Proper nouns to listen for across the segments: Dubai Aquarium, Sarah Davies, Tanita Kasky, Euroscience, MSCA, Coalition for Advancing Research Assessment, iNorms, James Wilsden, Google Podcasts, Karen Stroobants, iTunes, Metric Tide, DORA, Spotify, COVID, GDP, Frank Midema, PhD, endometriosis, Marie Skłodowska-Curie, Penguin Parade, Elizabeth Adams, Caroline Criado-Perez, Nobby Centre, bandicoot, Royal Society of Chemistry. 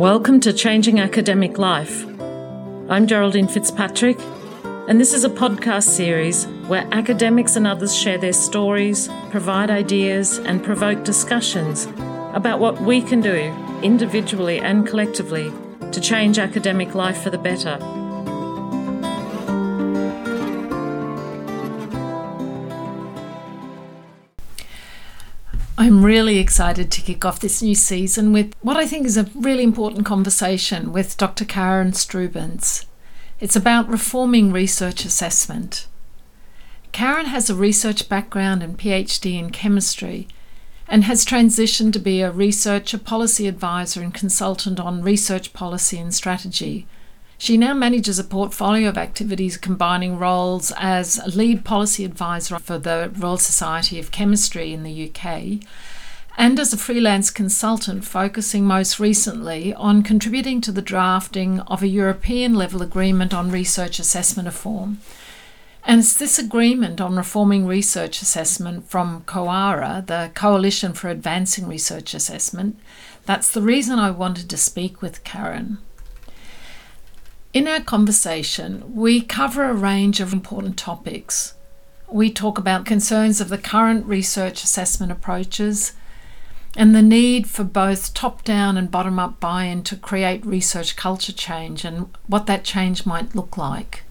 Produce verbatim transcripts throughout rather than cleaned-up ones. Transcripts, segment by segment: Welcome to Changing Academic Life. I'm Geraldine Fitzpatrick, and this is a podcast series where academics and others share their stories, provide ideas, and provoke discussions about what we can do, individually and collectively, to change academic life for the better. I'm really excited to kick off this new season with what I think is a really important conversation with Doctor Karen Stroobants. It's about reforming research assessment. Karen has a research background and PhD in chemistry and has transitioned to be a researcher, policy advisor and consultant on research policy and strategy. She now manages a portfolio of activities combining roles as a lead policy advisor for the Royal Society of Chemistry in the U K and as a freelance consultant, focusing most recently on contributing to the drafting of a European-level agreement on research assessment reform. And it's this agreement on reforming research assessment from COARA, the Coalition for Advancing Research Assessment, that's the reason I wanted to speak with Karen. In our conversation, we cover a range of important topics. We talk about concerns of the current research assessment approaches and the need for both top-down and bottom-up buy-in to create research culture change and what that change might look like.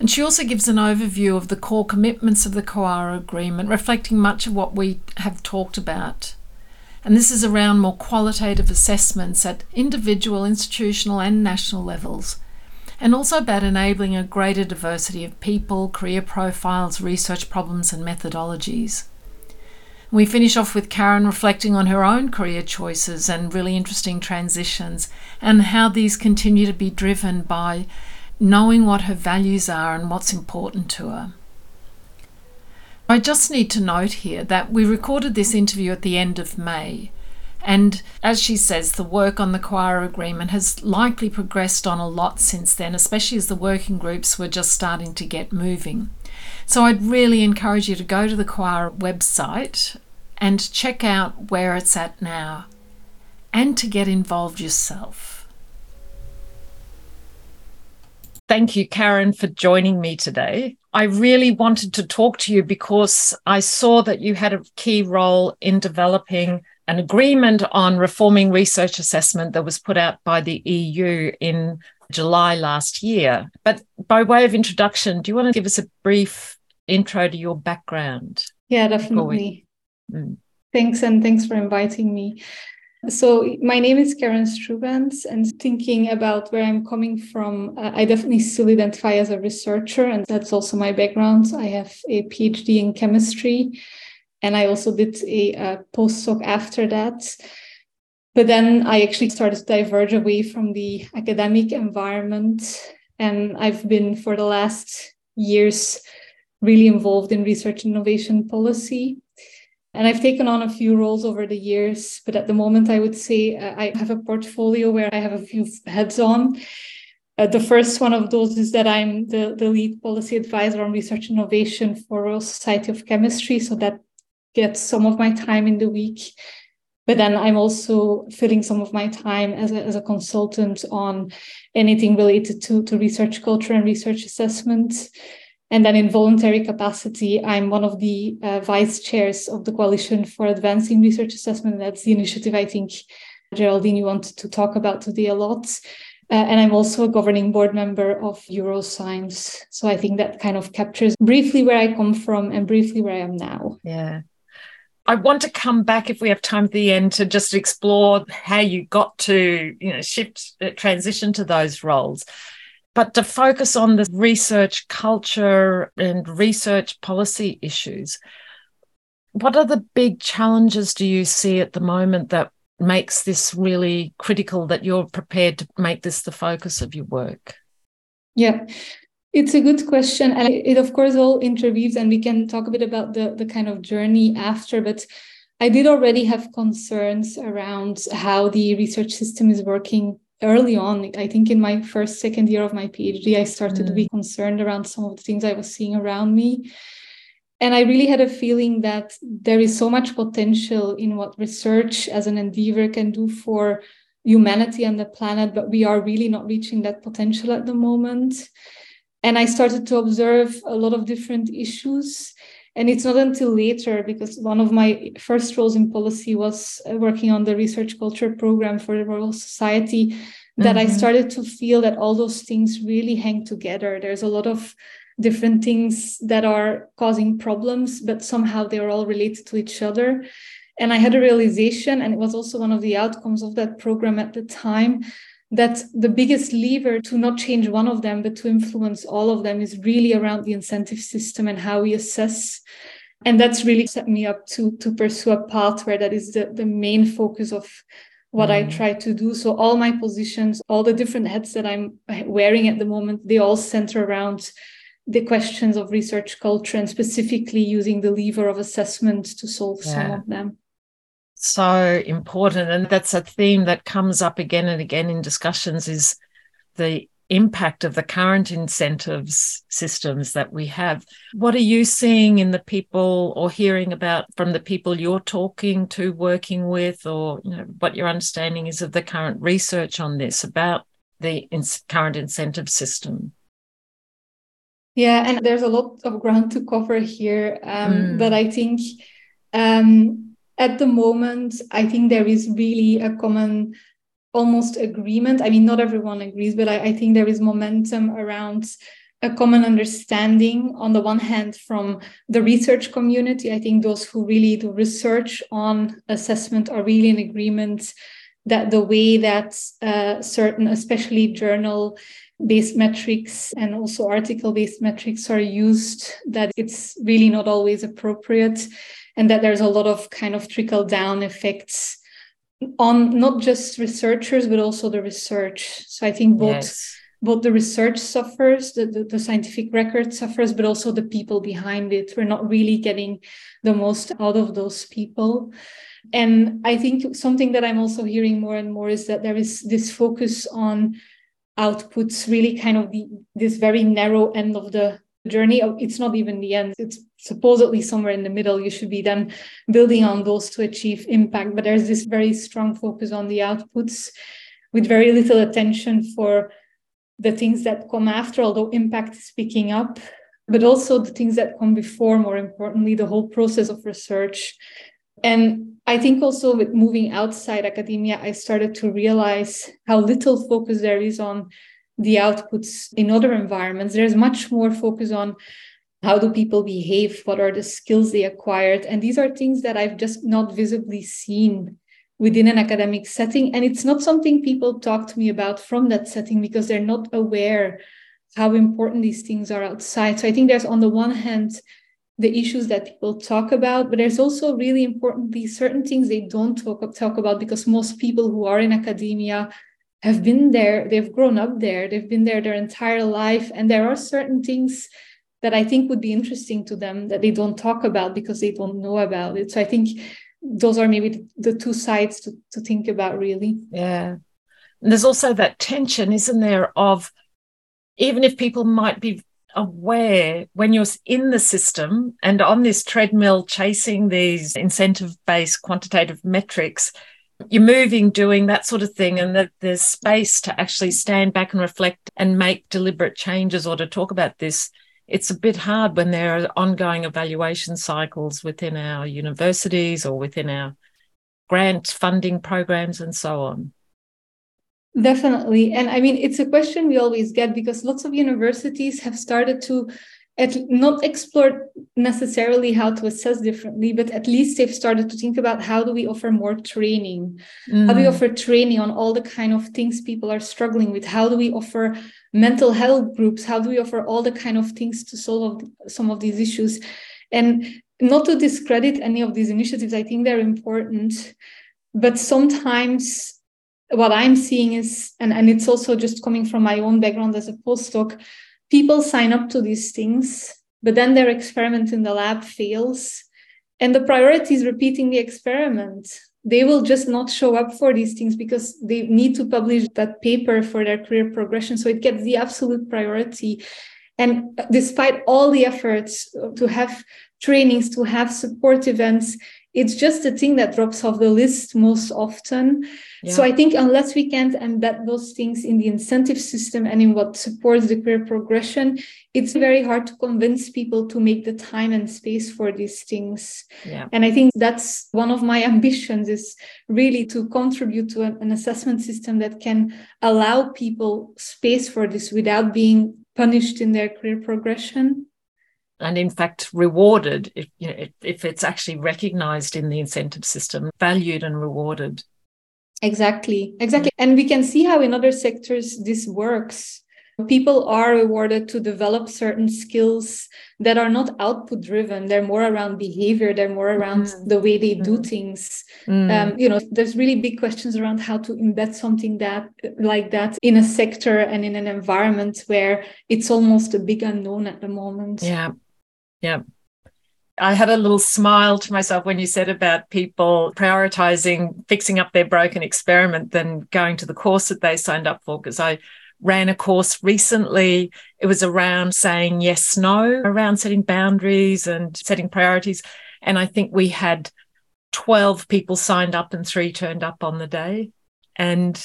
And she also gives an overview of the core commitments of the COARA agreement, reflecting much of what we have talked about. And this is around more qualitative assessments at individual, institutional and national levels, and also about enabling a greater diversity of people, career profiles, research problems and methodologies. We finish off with Karen reflecting on her own career choices and really interesting transitions and how these continue to be driven by knowing what her values are and what's important to her. I just need to note here that we recorded this interview at the end of May, and as she says, the work on the COARA agreement has likely progressed on a lot since then, especially as the working groups were just starting to get moving. So I'd really encourage you to go to the COARA website and check out where it's at now and to get involved yourself. Thank you, Karen, for joining me today. I really wanted to talk to you because I saw that you had a key role in developing an agreement on reforming research assessment that was put out by the E U in July last year. But by way of introduction, do you want to give us a brief intro to your background? Yeah, definitely. We... Mm. Thanks, and thanks for inviting me. So my name is Karen Stroobants, and thinking about where I'm coming from, uh, I definitely still identify as a researcher, and that's also my background. I have a PhD in chemistry, and I also did a uh, postdoc after that. But then I actually started to diverge away from the academic environment, and I've been for the last years really involved in research innovation policy. And I've taken on a few roles over the years, but at the moment, I would say uh, I have a portfolio where I have a few heads on. Uh, the first one of those is that I'm the, the lead policy advisor on research innovation for Royal Society of Chemistry. So that gets some of my time in the week. But then I'm also filling some of my time as a, as a consultant on anything related to, to research culture and research assessment. And then in voluntary capacity, I'm one of the uh, vice chairs of the Coalition for Advancing Research Assessment. That's the initiative I think, Geraldine, you wanted to talk about today a lot. Uh, and I'm also a governing board member of Euroscience. So I think that kind of captures briefly where I come from and briefly where I am now. Yeah. I want to come back, if we have time at the end, to just explore how you got to, you know, shift, uh, transition to those roles. But to focus on the research culture and research policy issues, what are the big challenges do you see at the moment that makes this really critical, that you're prepared to make this the focus of your work? Yeah, it's a good question. And it, of course, all interweaves, and we can talk a bit about the, the kind of journey after, but I did already have concerns around how the research system is working. Early on, I think in my first, second year of my PhD, I started mm. to be concerned around some of the things I was seeing around me. And I really had a feeling that there is so much potential in what research as an endeavor can do for humanity and the planet, but we are really not reaching that potential at the moment. And I started to observe a lot of different issues. And it's not until later, because one of my first roles in policy was working on the research culture program for the Royal Society, that mm-hmm. I started to feel that all those things really hang together. There's a lot of different things that are causing problems, but somehow they are all related to each other. And I had a realization, and it was also one of the outcomes of that program at the time, that the biggest lever to not change one of them, but to influence all of them, is really around the incentive system and how we assess. And that's really set me up to, to pursue a path where that is the, the main focus of what mm. I try to do. So all my positions, all the different hats that I'm wearing at the moment, they all center around the questions of research culture, and specifically using the lever of assessment to solve yeah. some of them. So important. And that's a theme that comes up again and again in discussions, is the impact of the current incentives systems that we have. What are you seeing in the people, or hearing about from the people you're talking to, working with, or you know, what your understanding is of the current research on this about the ins- current incentive system? Yeah, and there's a lot of ground to cover here, um, mm. but I think um, at the moment, I think there is really a common almost agreement. I mean, not everyone agrees, but I, I think there is momentum around a common understanding on the one hand from the research community. I think those who really do research on assessment are really in agreement that the way that uh, certain, especially journal based metrics and also article-based metrics are used, that it's really not always appropriate, and that there's a lot of kind of trickle-down effects on not just researchers, but also the research. So I think both, yes. both the research suffers, the, the, the scientific record suffers, but also the people behind it. We're not really getting the most out of those people. And I think something that I'm also hearing more and more is that there is this focus on outputs, really kind of the, this very narrow end of the journey. It's not even the end. It's supposedly somewhere in the middle. You should be then building on those to achieve impact. But there's this very strong focus on the outputs with very little attention for the things that come after, although impact is picking up, but also the things that come before, more importantly, the whole process of research. And I think also with moving outside academia, I started to realize how little focus there is on the outputs in other environments. There's much more focus on how do people behave, what are the skills they acquired. And these are things that I've just not visibly seen within an academic setting. And it's not something people talk to me about from that setting, because they're not aware how important these things are outside. So I think there's, on the one hand, the issues that people talk about, but there's also really importantly certain things they don't talk, talk about, because most people who are in academia have been there, they've grown up there, they've been there their entire life. And there are certain things that I think would be interesting to them that they don't talk about because they don't know about it. So I think those are maybe the two sides to, to think about, really. Yeah. And there's also that tension, isn't there, of even if people might be aware, when you're in the system and on this treadmill chasing these incentive-based quantitative metrics, you're moving, doing that sort of thing, and that there's space to actually stand back and reflect and make deliberate changes or to talk about this. It's a bit hard when there are ongoing evaluation cycles within our universities or within our grant funding programs and so on. Definitely. And I mean, it's a question we always get, because lots of universities have started to at not explore necessarily how to assess differently, but at least they've started to think about how do we offer more training? Mm. How do we offer training on all the kind of things people are struggling with? How do we offer mental health groups? How do we offer all the kind of things to solve some of these issues? And not to discredit any of these initiatives, I think they're important, but sometimes what I'm seeing is, and, and it's also just coming from my own background as a postdoc, people sign up to these things, but then their experiment in the lab fails. And the priority is repeating the experiment. They will just not show up for these things because they need to publish that paper for their career progression. So it gets the absolute priority. And despite all the efforts to have trainings, to have support events. It's just the thing that drops off the list most often. Yeah. So I think unless we can't embed those things in the incentive system and in what supports the career progression, it's very hard to convince people to make the time and space for these things. Yeah. And I think that's one of my ambitions, is really to contribute to an assessment system that can allow people space for this without being punished in their career progression. And in fact, rewarded, if, you know, if, if it's actually recognized in the incentive system, valued and rewarded. Exactly, exactly. And we can see how in other sectors this works. People are rewarded to develop certain skills that are not output driven. They're more around behavior. They're more around mm. the way they mm. do things. Mm. Um, you know, there's really big questions around how to embed something that like that in a sector and in an environment where it's almost a big unknown at the moment. Yeah. Yeah. I had a little smile to myself when you said about people prioritizing fixing up their broken experiment than going to the course that they signed up for, because I ran a course recently. It was around saying yes, no, around setting boundaries and setting priorities. And I think we had twelve people signed up and three turned up on the day. And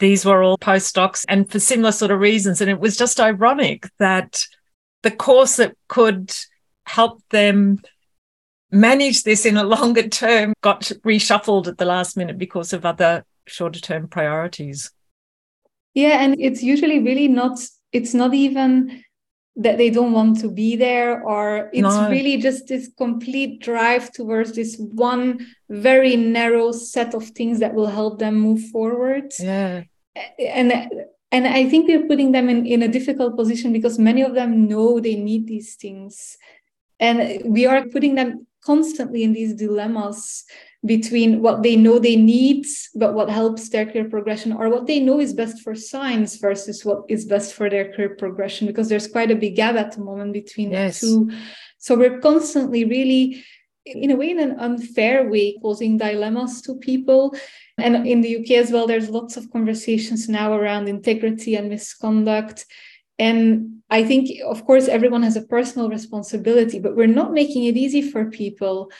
these were all postdocs and for similar sort of reasons. And it was just ironic that the course that could help them manage this in a longer term got reshuffled at the last minute because of other shorter term priorities. Yeah, and it's usually really not, it's not even that they don't want to be there, or it's no. really just this complete drive towards this one very narrow set of things that will help them move forward. Yeah. And and I think we're putting them in, in a difficult position, because many of them know they need these things. And we are putting them constantly in these dilemmas between what they know they need, but what helps their career progression, or what they know is best for science versus what is best for their career progression, because there's quite a big gap at the moment between yes. the two. So we're constantly really, in a way, in an unfair way, posing dilemmas to people. And in the U K as well, there's lots of conversations now around integrity and misconduct. And I think, of course, everyone has a personal responsibility, but we're not making it easy for people,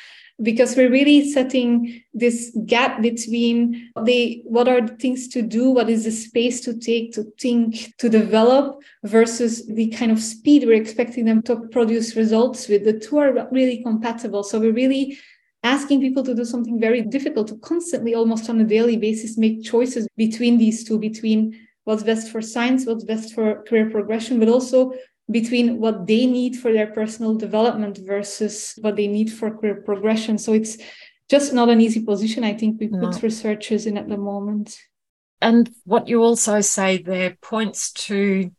because we're really setting this gap between the, what are the things to do, what is the space to take, to think, to develop, versus the kind of speed we're expecting them to produce results with. The two are not really compatible. So we're really asking people to do something very difficult, to constantly, almost on a daily basis, make choices between these two, between what's best for science, what's best for career progression, but also between what they need for their personal development versus what they need for career progression. So it's just not an easy position, I think, we put no. researchers in at the moment. And what you also say there points to,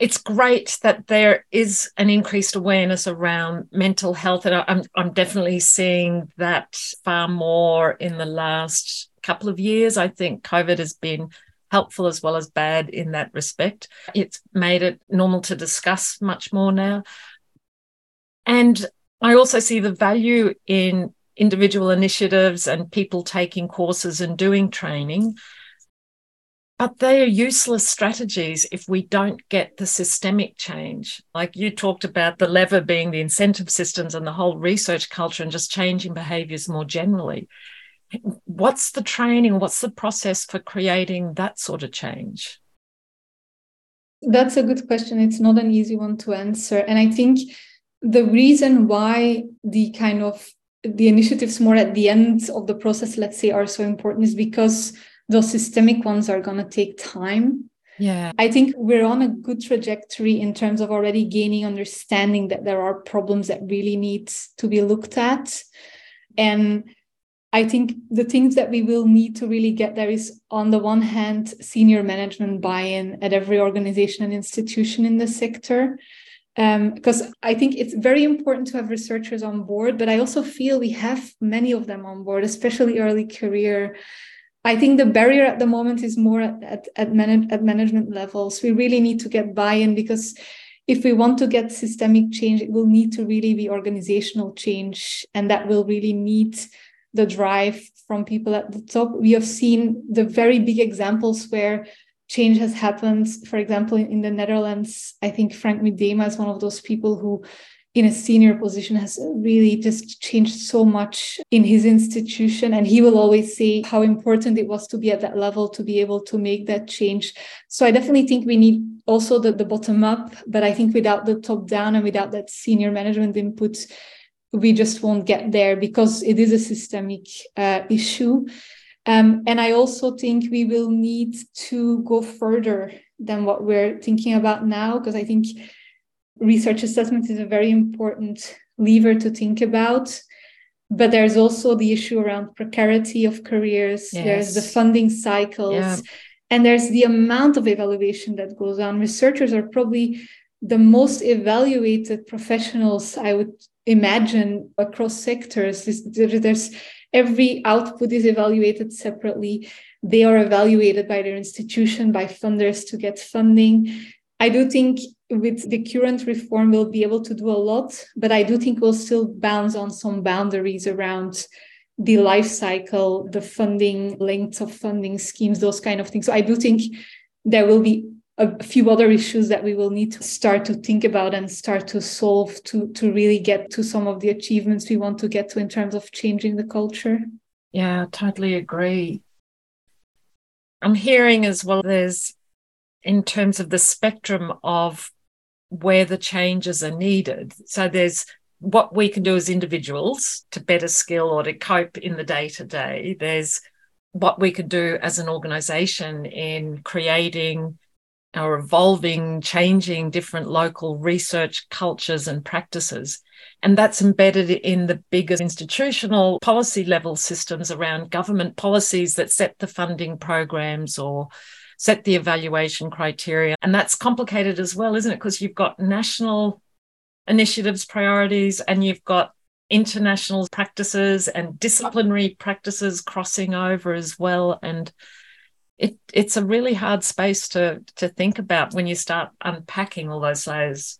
it's great that there is an increased awareness around mental health. And I'm, I'm definitely seeing that far more in the last couple of years. I think COVID has been helpful as well as bad in that respect. It's made it normal to discuss much more now. And I also see the value in individual initiatives and people taking courses and doing training. But they are useless strategies if we don't get the systemic change. Like you talked about, the lever being the incentive systems and the whole research culture and just changing behaviours more generally. What's the training? What's the process for creating that sort of change? That's a good question. It's not an easy one to answer. And I think the reason why the kind of the initiatives more at the end of the process, let's say, are so important is because those systemic ones are going to take time. Yeah, I think we're on a good trajectory in terms of already gaining understanding that there are problems that really need to be looked at. And I think the things that we will need to really get there is, on the one hand, senior management buy-in at every organization and institution in the sector. Um, because I think it's very important to have researchers on board, but I also feel we have many of them on board, especially early career. I think the barrier at the moment is more at, at, at, manage, at management levels. We really need to get buy-in, because if we want to get systemic change, it will need to really be organizational change, and that will really need the drive from people at the top. We have seen the very big examples where change has happened. For example, in the Netherlands, I think Frank Midema is one of those people who in a senior position has really just changed so much in his institution. And he will always say how important it was to be at that level, to be able to make that change. So I definitely think we need also the, the bottom up, but I think without the top down and without that senior management input, we just won't get there because it is a systemic uh, issue. Um, and I also think we will need to go further than what we're thinking about now, because I think research assessment is a very important lever to think about. But there's also the issue around precarity of careers. Yes. There's the funding cycles. Yeah. And there's the amount of evaluation that goes on. Researchers are probably the most evaluated professionals, I would imagine, across sectors. There's, there's every output is evaluated separately. They are evaluated by their institution, by funders to get funding. I do think with the current reform, we'll be able to do a lot, but I do think we'll still bounce on some boundaries around the life cycle, the funding, lengths of funding schemes, those kind of things. So I do think there will be a few other issues that we will need to start to think about and start to solve to, to really get to some of the achievements we want to get to in terms of changing the culture. Yeah, totally agree. I'm hearing as well there's, in terms of the spectrum of where the changes are needed. So there's what we can do as individuals to better skill or to cope in the day-to-day. There's what we could do as an organisation in creating or evolving, changing different local research cultures and practices. And that's embedded in the bigger institutional policy level systems around government policies that set the funding programs or set the evaluation criteria. And that's complicated as well, isn't it? Because you've got national initiatives, priorities, and you've got international practices and disciplinary practices crossing over as well. And it it's a really hard space to, to think about when you start unpacking all those layers.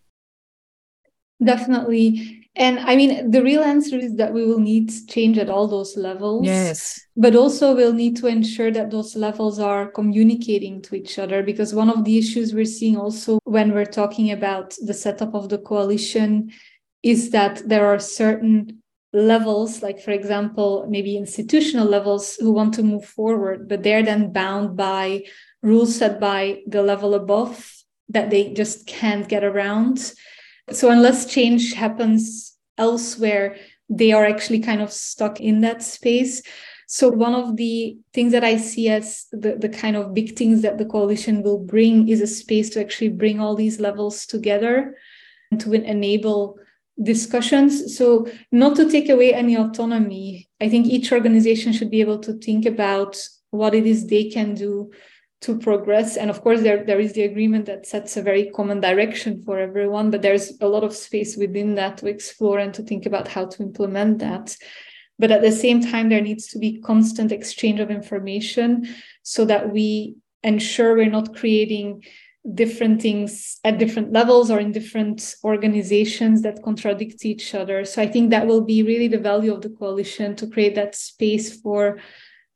Definitely. And I mean, the real answer is that we will need change at all those levels. Yes. But also we'll need to ensure that those levels are communicating to each other, because one of the issues we're seeing also when we're talking about the setup of the coalition is that there are certain levels, like, for example, maybe institutional levels who want to move forward, but they're then bound by rules set by the level above that they just can't get around. So unless change happens elsewhere, they are actually kind of stuck in that space. So one of the things that I see as the, the kind of big things that the coalition will bring is a space to actually bring all these levels together and to enable discussions. So not to take away any autonomy. I think each organization should be able to think about what it is they can do to progress. And of course, there, there is the agreement that sets a very common direction for everyone, but there's a lot of space within that to explore and to think about how to implement that. But at the same time, there needs to be constant exchange of information so that we ensure we're not creating different things at different levels or in different organizations that contradict each other. So I think that will be really the value of the coalition, to create that space for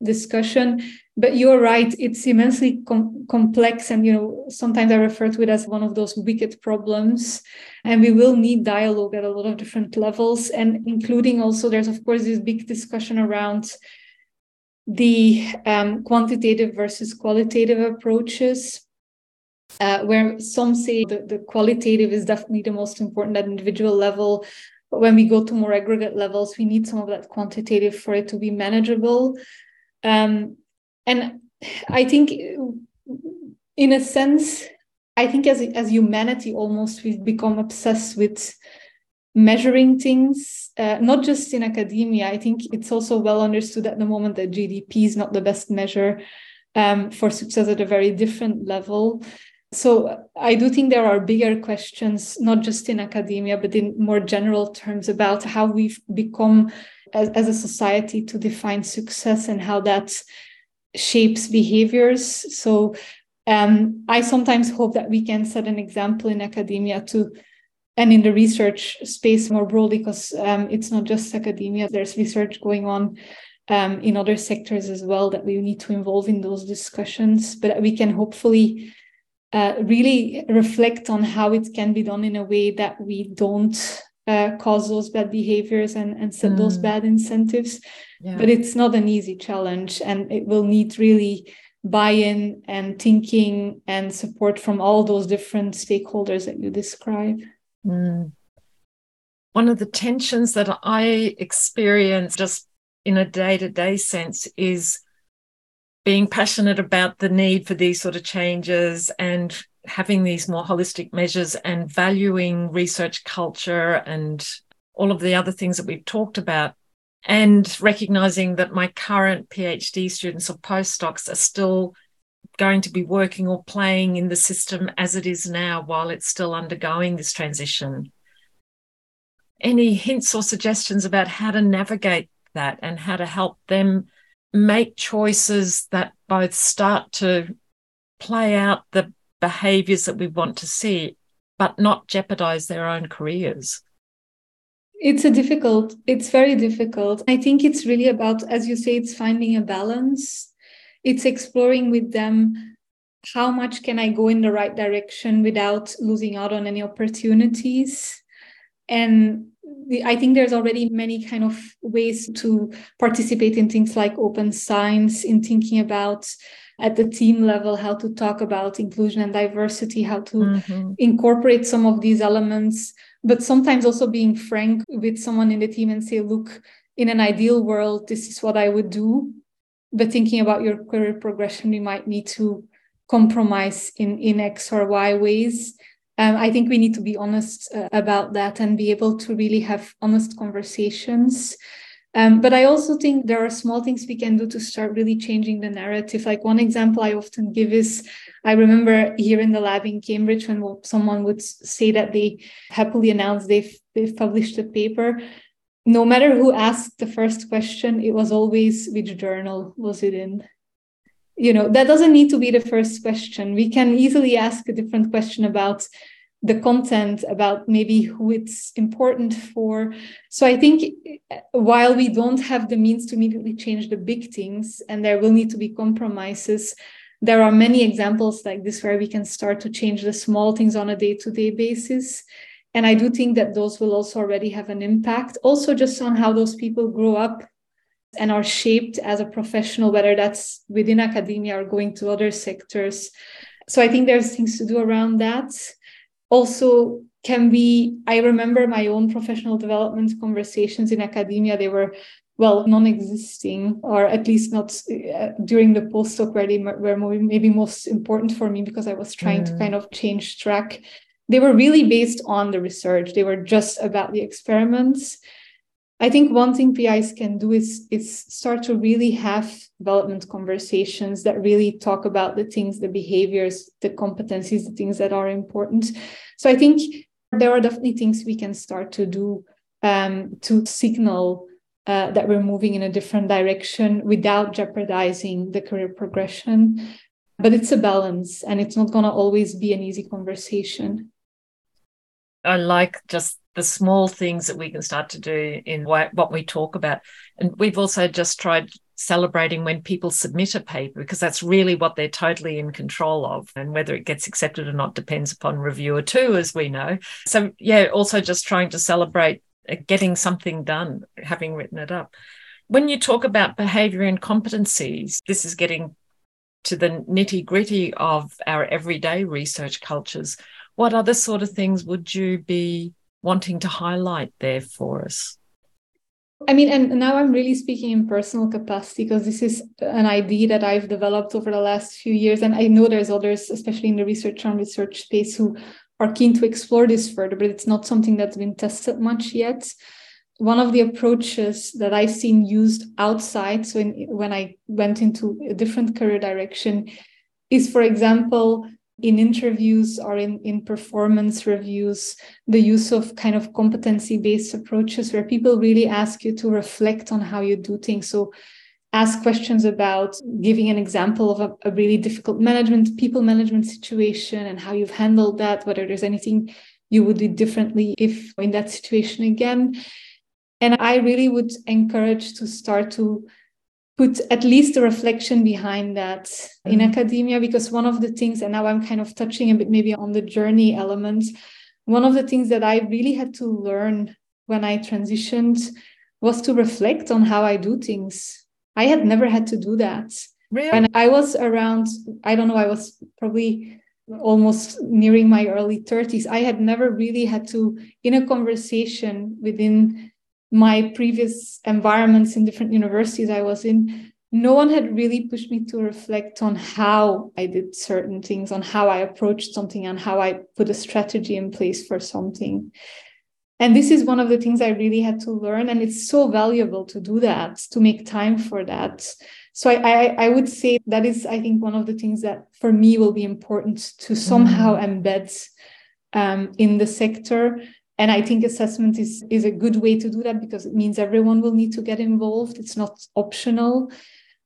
discussion. But you're right, it's immensely com- complex. And, you know, sometimes I refer to it as one of those wicked problems. And we will need dialogue at a lot of different levels, and including also there's, of course, this big discussion around the um, quantitative versus qualitative approaches, uh, where some say the, the qualitative is definitely the most important at individual level. But when we go to more aggregate levels, we need some of that quantitative for it to be manageable. Um, and I think, in a sense, I think as as humanity, almost we've become obsessed with measuring things, uh, not just in academia. I think it's also well understood at the moment that G D P is not the best measure um, for success at a very different level. So I do think there are bigger questions, not just in academia, but in more general terms about how we've become as, as a society to define success and how that shapes behaviors. So um, I sometimes hope that we can set an example in academia too, and in the research space more broadly, because um, it's not just academia. There's research going on um, in other sectors as well that we need to involve in those discussions, but we can hopefully Uh, really reflect on how it can be done in a way that we don't uh, cause those bad behaviors and, and set mm. those bad incentives. Yeah. But it's not an easy challenge, and it will need really buy-in and thinking and support from all those different stakeholders that you describe. Mm. One of the tensions that I experience just in a day-to-day sense is being passionate about the need for these sort of changes and having these more holistic measures and valuing research culture and all of the other things that we've talked about, and recognising that my current PhD students or postdocs are still going to be working or playing in the system as it is now while it's still undergoing this transition. Any hints or suggestions about how to navigate that and how to help them make choices that both start to play out the behaviours that we want to see but not jeopardise their own careers? It's a difficult, it's very difficult. I think it's really about, as you say, it's finding a balance. It's exploring with them how much can I go in the right direction without losing out on any opportunities. And the, I think there's already many kind of ways to participate in things like open science, in thinking about at the team level, how to talk about inclusion and diversity, how to mm-hmm. incorporate some of these elements, but sometimes also being frank with someone in the team and say, look, in an ideal world, this is what I would do. But thinking about your career progression, you might need to compromise in, in X or Y ways. Um, I think we need to be honest uh, about that and be able to really have honest conversations. Um, but I also think there are small things we can do to start really changing the narrative. Like one example I often give is, I remember here in the lab in Cambridge when someone would say that they happily announced they've, they've published a paper. No matter who asked the first question, it was always, which journal was it in? You know, that doesn't need to be the first question. We can easily ask a different question about the content, about maybe who it's important for. So I think while we don't have the means to immediately change the big things, and there will need to be compromises, there are many examples like this where we can start to change the small things on a day-to-day basis. And I do think that those will also already have an impact, also just on how those people grow up and are shaped as a professional, whether that's within academia or going to other sectors. So I think there's things to do around that. Also, can we, I remember my own professional development conversations in academia, they were, well, non-existing, or at least not uh, during the postdoc where they were maybe most important for me because I was trying mm. to kind of change track. They were really based on the research. They were just about the experiments. I think one thing P Is can do is, is start to really have development conversations that really talk about the things, the behaviors, the competencies, the things that are important. So I think there are definitely things we can start to do um, to signal uh, that we're moving in a different direction without jeopardizing the career progression. But it's a balance, and it's not going to always be an easy conversation. I like just the small things that we can start to do in what we talk about. And we've also just tried celebrating when people submit a paper, because that's really what they're totally in control of, and whether it gets accepted or not depends upon reviewer too, as we know. So, yeah, also just trying to celebrate getting something done, having written it up. When you talk about behaviour and competencies, this is getting to the nitty-gritty of our everyday research cultures. What other sort of things would you be wanting to highlight there for us? I mean, and now I'm really speaking in personal capacity, because this is an idea that I've developed over the last few years. And I know there's others, especially in the research and research space, who are keen to explore this further, but it's not something that's been tested much yet. One of the approaches that I've seen used outside, so in, when I went into a different career direction, is, for example, in interviews or in, in performance reviews, the use of kind of competency-based approaches where people really ask you to reflect on how you do things. So ask questions about giving an example of a, a really difficult management, people management situation and how you've handled that, whether there's anything you would do differently if in that situation again. And I really would encourage to start to put at least a reflection behind that in academia, because one of the things, and now I'm kind of touching a bit maybe on the journey element, one of the things that I really had to learn when I transitioned was to reflect on how I do things. I had never had to do that. Really? When I was around, I don't know, I was probably almost nearing my early thirties. I had never really had to, in a conversation within my previous environments in different universities I was in, no one had really pushed me to reflect on how I did certain things, on how I approached something, and how I put a strategy in place for something. And this is one of the things I really had to learn. And it's so valuable to do that, to make time for that. So I, I, I would say that is, I think, one of the things that for me will be important to somehow embed um, in the sector. And I think assessment is, is a good way to do that, because it means everyone will need to get involved. It's not optional.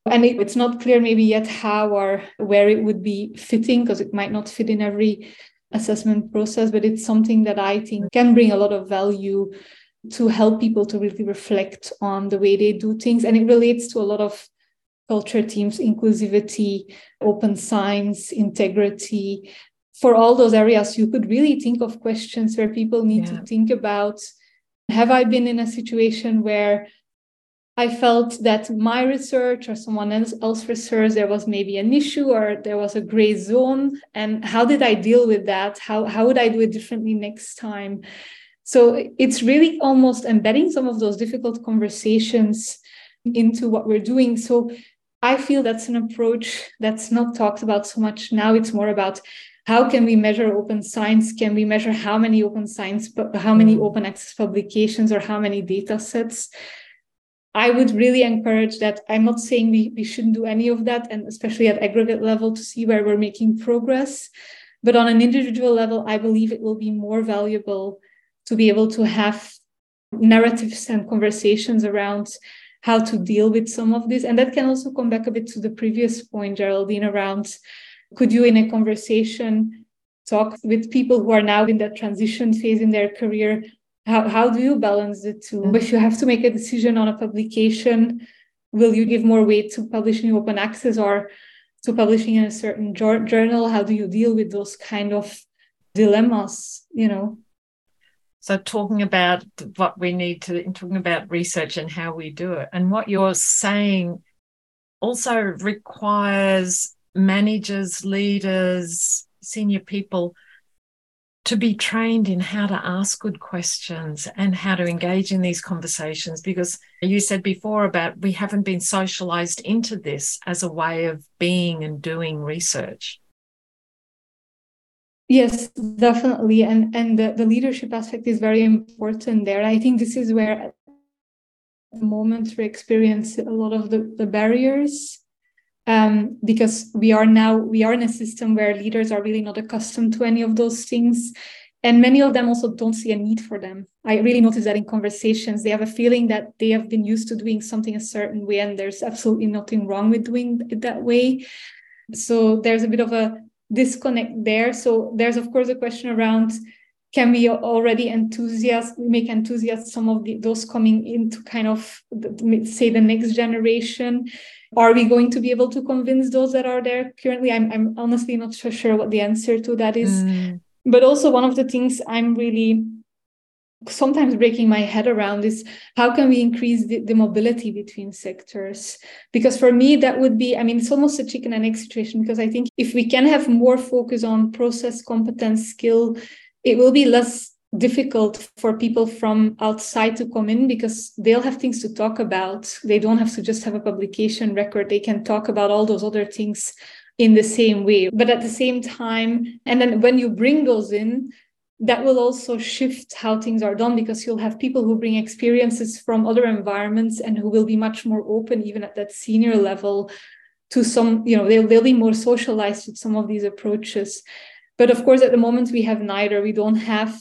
And it, it's not clear maybe yet how or where it would be fitting, because it might not fit in every assessment process, but it's something that I think can bring a lot of value to help people to really reflect on the way they do things. And it relates to a lot of culture themes, inclusivity, open science, integrity. For all those areas, you could really think of questions where people need yeah. to think about, have I been in a situation where I felt that my research or someone else's research, there was maybe an issue or there was a gray zone. And how did I deal with that? How, how would I do it differently next time? So it's really almost embedding some of those difficult conversations into what we're doing. So I feel that's an approach that's not talked about so much now. It's more about how can we measure open science? Can we measure how many open science, how many open access publications or how many data sets? I would really encourage that. I'm not saying we, we shouldn't do any of that, and especially at aggregate level to see where we're making progress. But on an individual level, I believe it will be more valuable to be able to have narratives and conversations around how to deal with some of this. And that can also come back a bit to the previous point, Geraldine, around could you in a conversation talk with people who are now in that transition phase in their career? How, how do you balance the two? Mm-hmm. If you have to make a decision on a publication, will you give more weight to publishing open access or to publishing in a certain journal? How do you deal with those kind of dilemmas, you know? So talking about what we need to, talking about research and how we do it, and what you're saying also requires managers, leaders, senior people to be trained in how to ask good questions and how to engage in these conversations, because you said before about we haven't been socialized into this as a way of being and doing research. Yes, definitely. And and the, the leadership aspect is very important there. I think this is where at the moment we experience a lot of the, the barriers. Um, because we are now, we are in a system where leaders are really not accustomed to any of those things. And many of them also don't see a need for them. I really notice that in conversations, they have a feeling that they have been used to doing something a certain way, and there's absolutely nothing wrong with doing it that way. So there's a bit of a disconnect there. So there's, of course, a question around, can we already enthusiast, make enthusiasts some of the, those coming into kind of, say, the next generation? Are we going to be able to convince those that are there currently? I'm, I'm honestly not so sure what the answer to that is. Mm. But also one of the things I'm really sometimes breaking my head around is how can we increase the, the mobility between sectors? Because for me, that would be, I mean, it's almost a chicken and egg situation, because I think if we can have more focus on process, competence, skill, it will be less difficult for people from outside to come in, because they'll have things to talk about. They don't have to just have a publication record. They can talk about all those other things in the same way. But at the same time, and then when you bring those in, that will also shift how things are done, because you'll have people who bring experiences from other environments and who will be much more open, even at that senior level, to some, you know, they'll, they'll be more socialized with some of these approaches. But of course, at the moment, we have neither. We don't have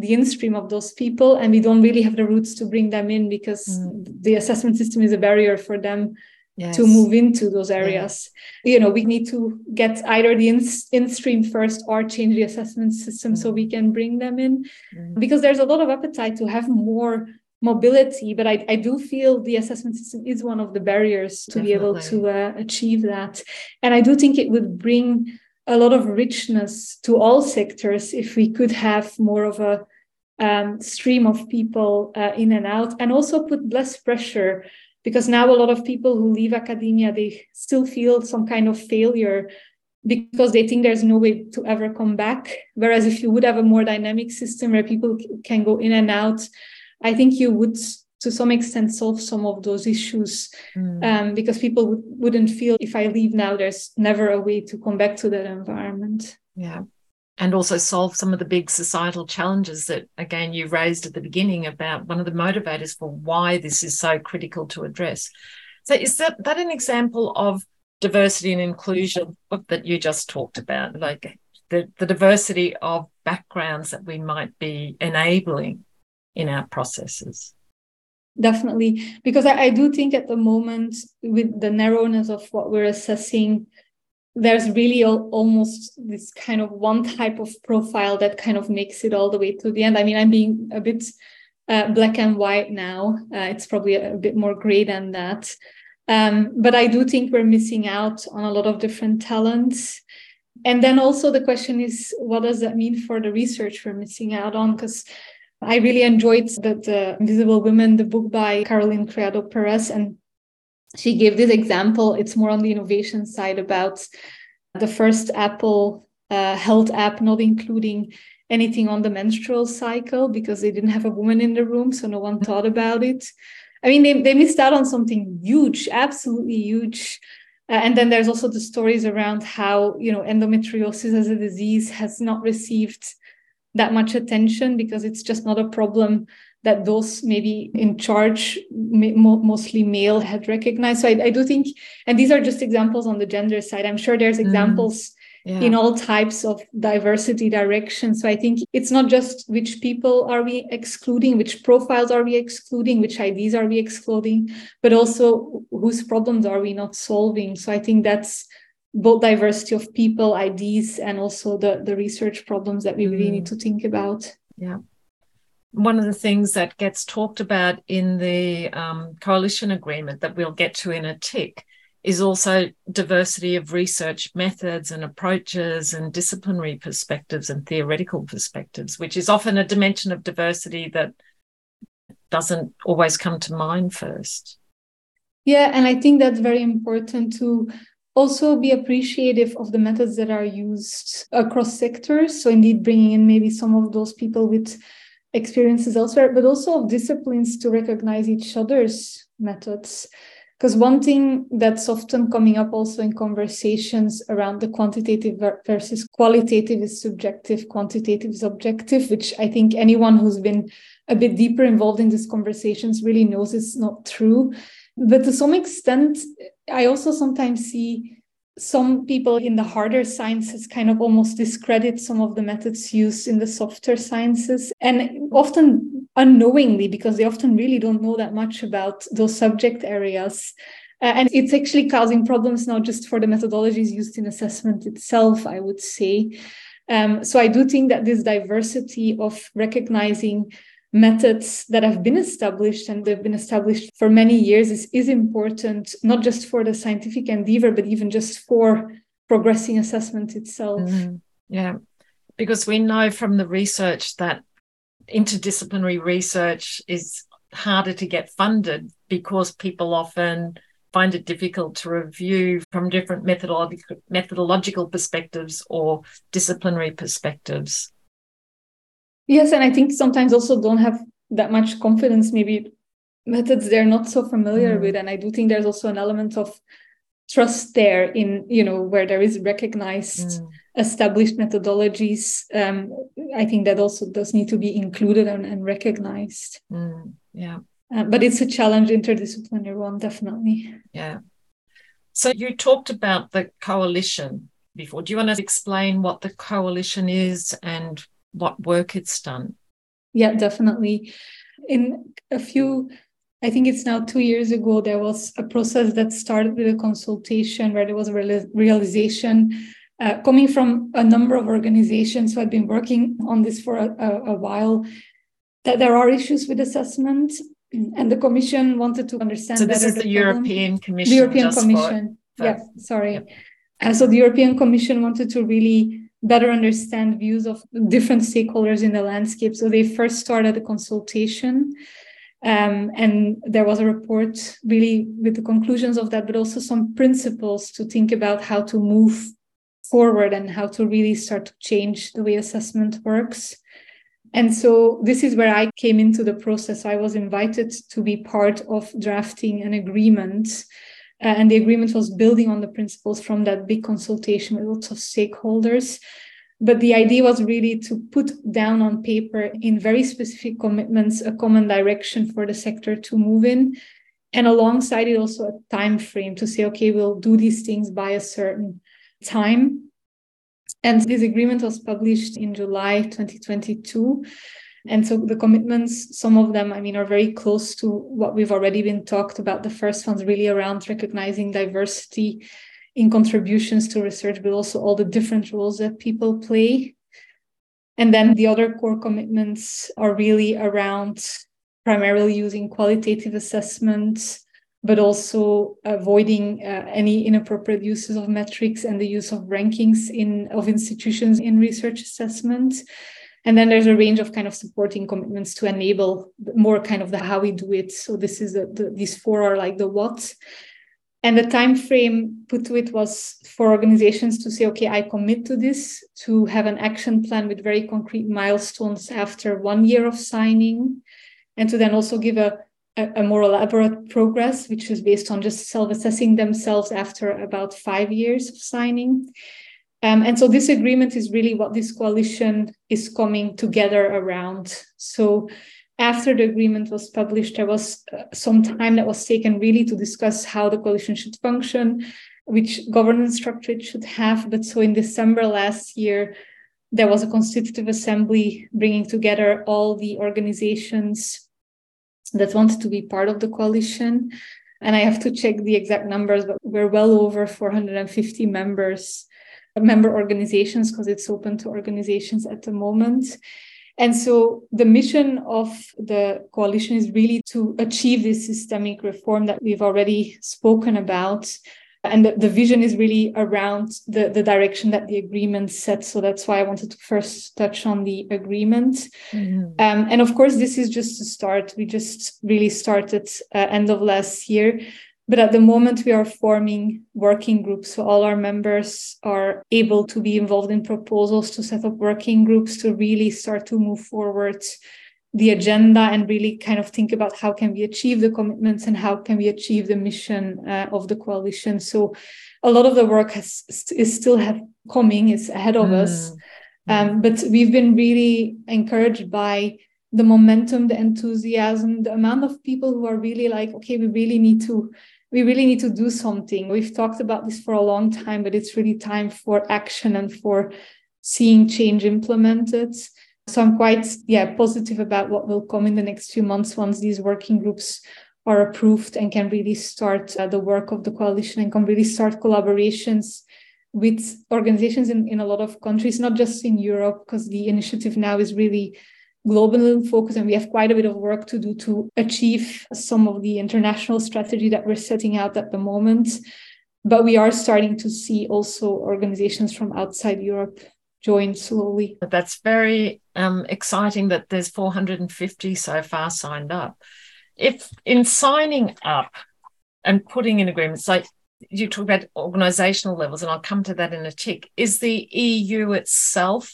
the in-stream of those people, and we don't really have the roots to bring them in, because mm. the assessment system is a barrier for them yes. to move into those areas. Yeah. You know, we need to get either the in- in-stream first or change the assessment system mm. so we can bring them in, mm. because there's a lot of appetite to have more mobility, but I, I do feel the assessment system is one of the barriers to Definitely. Be able to uh, achieve that. And I do think it would bring a lot of richness to all sectors if we could have more of a um, stream of people uh, in and out, and also put less pressure, because now a lot of people who leave academia, they still feel some kind of failure because they think there's no way to ever come back. Whereas if you would have a more dynamic system where people can go in and out, I think you would, to some extent, solve some of those issues, mm. um, because people w- wouldn't feel, if I leave now, there's never a way to come back to that environment. Yeah, and also solve some of the big societal challenges that, again, you raised at the beginning about one of the motivators for why this is so critical to address. So is that, that an example of diversity and inclusion that you just talked about, like the, the diversity of backgrounds that we might be enabling in our processes? Definitely, because I, I do think at the moment, with the narrowness of what we're assessing, there's really al- almost this kind of one type of profile that kind of makes it all the way to the end. I mean, I'm being a bit uh, black and white now. Uh, it's probably a, a bit more gray than that. Um, but I do think we're missing out on a lot of different talents. And then also the question is, what does that mean for the research we're missing out on? Because I really enjoyed the Invisible Women, the book by Caroline Criado-Perez, and she gave this example. It's more on the innovation side about the first Apple uh, health app not including anything on the menstrual cycle because they didn't have a woman in the room, so no one thought about it. I mean, they, they missed out on something huge, absolutely huge. Uh, and then there's also the stories around how, you know, endometriosis as a disease has not received that much attention because it's just not a problem that those maybe in charge, mostly male, had recognized. So I, I do think, and these are just examples on the gender side. I'm sure there's examples mm, yeah. in all types of diversity directions. So I think it's not just which people are we excluding, which profiles are we excluding, which I Ds are we excluding, but also whose problems are we not solving. So I think that's both diversity of people, I Ds, and also the, the research problems that we really need to think about. Yeah. One of the things that gets talked about in the um, coalition agreement that we'll get to in a tick is also diversity of research methods and approaches and disciplinary perspectives and theoretical perspectives, which is often a dimension of diversity that doesn't always come to mind first. Yeah, and I think that's very important to also be appreciative of the methods that are used across sectors. So indeed bringing in maybe some of those people with experiences elsewhere, but also of disciplines to recognize each other's methods. Because one thing that's often coming up also in conversations around the quantitative versus qualitative is subjective, quantitative is objective, which I think anyone who's been a bit deeper involved in these conversations really knows it's not true. But to some extent, I also sometimes see some people in the harder sciences kind of almost discredit some of the methods used in the softer sciences, and often unknowingly, because they often really don't know that much about those subject areas. Uh, and it's actually causing problems not just for the methodologies used in assessment itself, I would say. Um, so I do think that this diversity of recognizing methods that have been established, and they've been established for many years, is, is important, not just for the scientific endeavor, but even just for progressing assessment itself. Mm-hmm. Yeah, because we know from the research that interdisciplinary research is harder to get funded because people often find it difficult to review from different methodological, methodological perspectives or disciplinary perspectives. Yes, and I think sometimes also don't have that much confidence, maybe methods they're not so familiar mm. with. And I do think there's also an element of trust there in, you know, where there is recognized, mm. established methodologies. Um, I think that also does need to be included and, and recognized. Mm. Yeah. Uh, but it's a challenge, interdisciplinary one, definitely. Yeah. So you talked about the coalition before. Do you want to explain what the coalition is and what work it's done? Yeah, definitely. In a few, I think it's now two years ago, there was a process that started with a consultation where there was a real, realization uh, coming from a number of organizations who had been working on this for a, a, a while, that there are issues with assessment, and the Commission wanted to understand. So this is the, the European Commission. The European Commission. For, for, yeah, sorry. Yeah. And so the European Commission wanted to really better understand views of different stakeholders in the landscape. So they first started a consultation, um, and there was a report really with the conclusions of that, but also some principles to think about how to move forward and how to really start to change the way assessment works. And so this is where I came into the process. I was invited to be part of drafting an agreement, uh, and the agreement was building on the principles from that big consultation with lots of stakeholders. But the idea was really to put down on paper in very specific commitments a common direction for the sector to move in, and alongside it also a time frame to say, okay, we'll do these things by a certain time. And this agreement was published in July twenty twenty-two. And so the commitments, some of them, I mean, are very close to what we've already been talked about. The first one's really around recognizing diversity in contributions to research, but also all the different roles that people play. And then the other core commitments are really around primarily using qualitative assessments, but also avoiding uh, any inappropriate uses of metrics and the use of rankings in of institutions in research assessment. And then there's a range of kind of supporting commitments to enable more kind of the how we do it. So this is the, the, these four are like the what. And the time frame put to it was for organizations to say, okay, I commit to this, to have an action plan with very concrete milestones after one year of signing, and to then also give a a more elaborate progress, which is based on just self-assessing themselves after about five years of signing. Um, and so this agreement is really what this coalition is coming together around. So after the agreement was published, there was uh, some time that was taken really to discuss how the coalition should function, which governance structure it should have. But so in December last year, there was a constitutive assembly bringing together all the organizations that wanted to be part of the coalition. And I have to check the exact numbers, but we're well over four hundred fifty members, member organizations, because it's open to organizations at the moment. And so the mission of the coalition is really to achieve this systemic reform that we've already spoken about. And the, the vision is really around the, the direction that the agreement sets. So that's why I wanted to first touch on the agreement. Mm-hmm. Um, and of course, this is just a start. We just really started uh, end of last year. But at the moment, we are forming working groups. So all our members are able to be involved in proposals to set up working groups to really start to move forward the agenda and really kind of think about how can we achieve the commitments and how can we achieve the mission uh, of the coalition. So a lot of the work has, is still have coming, is ahead of mm. us. Um, but we've been really encouraged by the momentum, the enthusiasm, the amount of people who are really like, okay, we really need to, we really need to do something. We've talked about this for a long time, but it's really time for action and for seeing change implemented. So I'm quite, yeah, positive about what will come in the next few months once these working groups are approved and can really start uh, the work of the coalition and can really start collaborations with organizations in, in a lot of countries, not just in Europe, because the initiative now is really global in focus, and we have quite a bit of work to do to achieve some of the international strategy that we're setting out at the moment. But we are starting to see also organizations from outside Europe join slowly. That's very um, exciting that there's four hundred fifty so far signed up. If in signing up and putting in agreements, like you talk about organisational levels, and I'll come to that in a tick, is the E U itself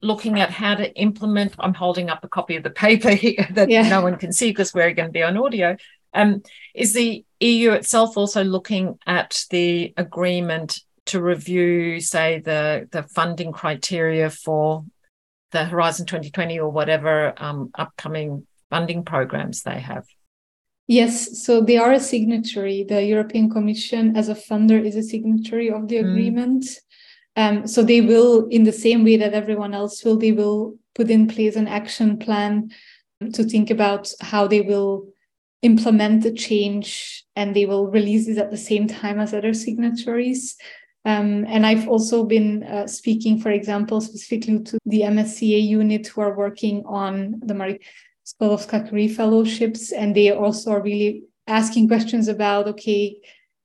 looking at how to implement? I'm holding up a copy of the paper here that yeah. no one can see because we're going to be on audio. Um, is the E U itself also looking at the agreement to review, say, the, the funding criteria for the Horizon twenty twenty or whatever um, upcoming funding programs they have? Yes, so they are a signatory. The European Commission as a funder is a signatory of the agreement. Mm. Um, so they will, in the same way that everyone else will, they will put in place an action plan to think about how they will implement the change, and they will release this at the same time as other signatories. Um, and I've also been uh, speaking, for example, specifically to the M S C A unit who are working on the Marie Skłodowska-Curie fellowships. And they also are really asking questions about, okay,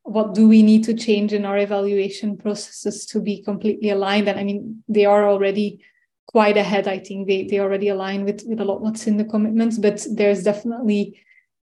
what do we need to change in our evaluation processes to be completely aligned? And I mean, they are already quite ahead. I think they, they already align with, with a lot what's in the commitments, but there's definitely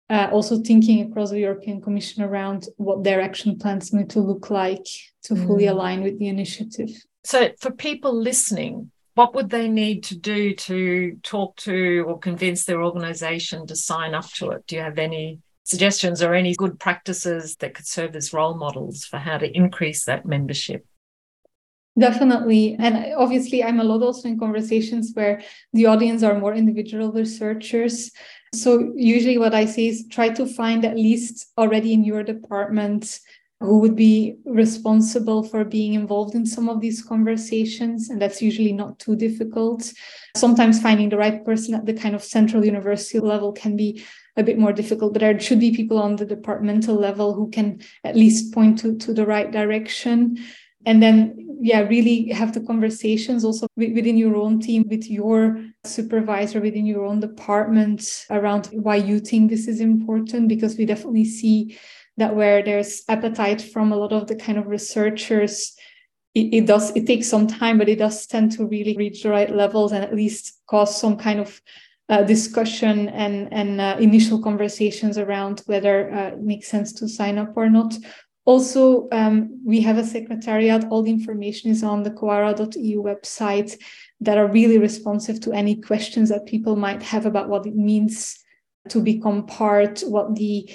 uh, also thinking across the European Commission around what their action plans need to look like to fully mm. align with the initiative. So for people listening, what would they need to do to talk to or convince their organisation to sign up to it? Do you have any suggestions or any good practices that could serve as role models for how to increase that membership? Definitely. And obviously, I'm a lot also in conversations where the audience are more individual researchers. So usually what I say is try to find at least already in your department who would be responsible for being involved in some of these conversations. And that's usually not too difficult. Sometimes finding the right person at the kind of central university level can be a bit more difficult, but there should be people on the departmental level who can at least point to, to the right direction. And then, yeah, really have the conversations also within your own team, with your supervisor, within your own department around why you think this is important, because we definitely see that where there's appetite from a lot of the kind of researchers, it, it does, it takes some time, but it does tend to really reach the right levels and at least cause some kind of uh, discussion and, and uh, initial conversations around whether uh, it makes sense to sign up or not. Also, um, we have a secretariat. All the information is on the coara dot e u website that are really responsive to any questions that people might have about what it means to become part, what the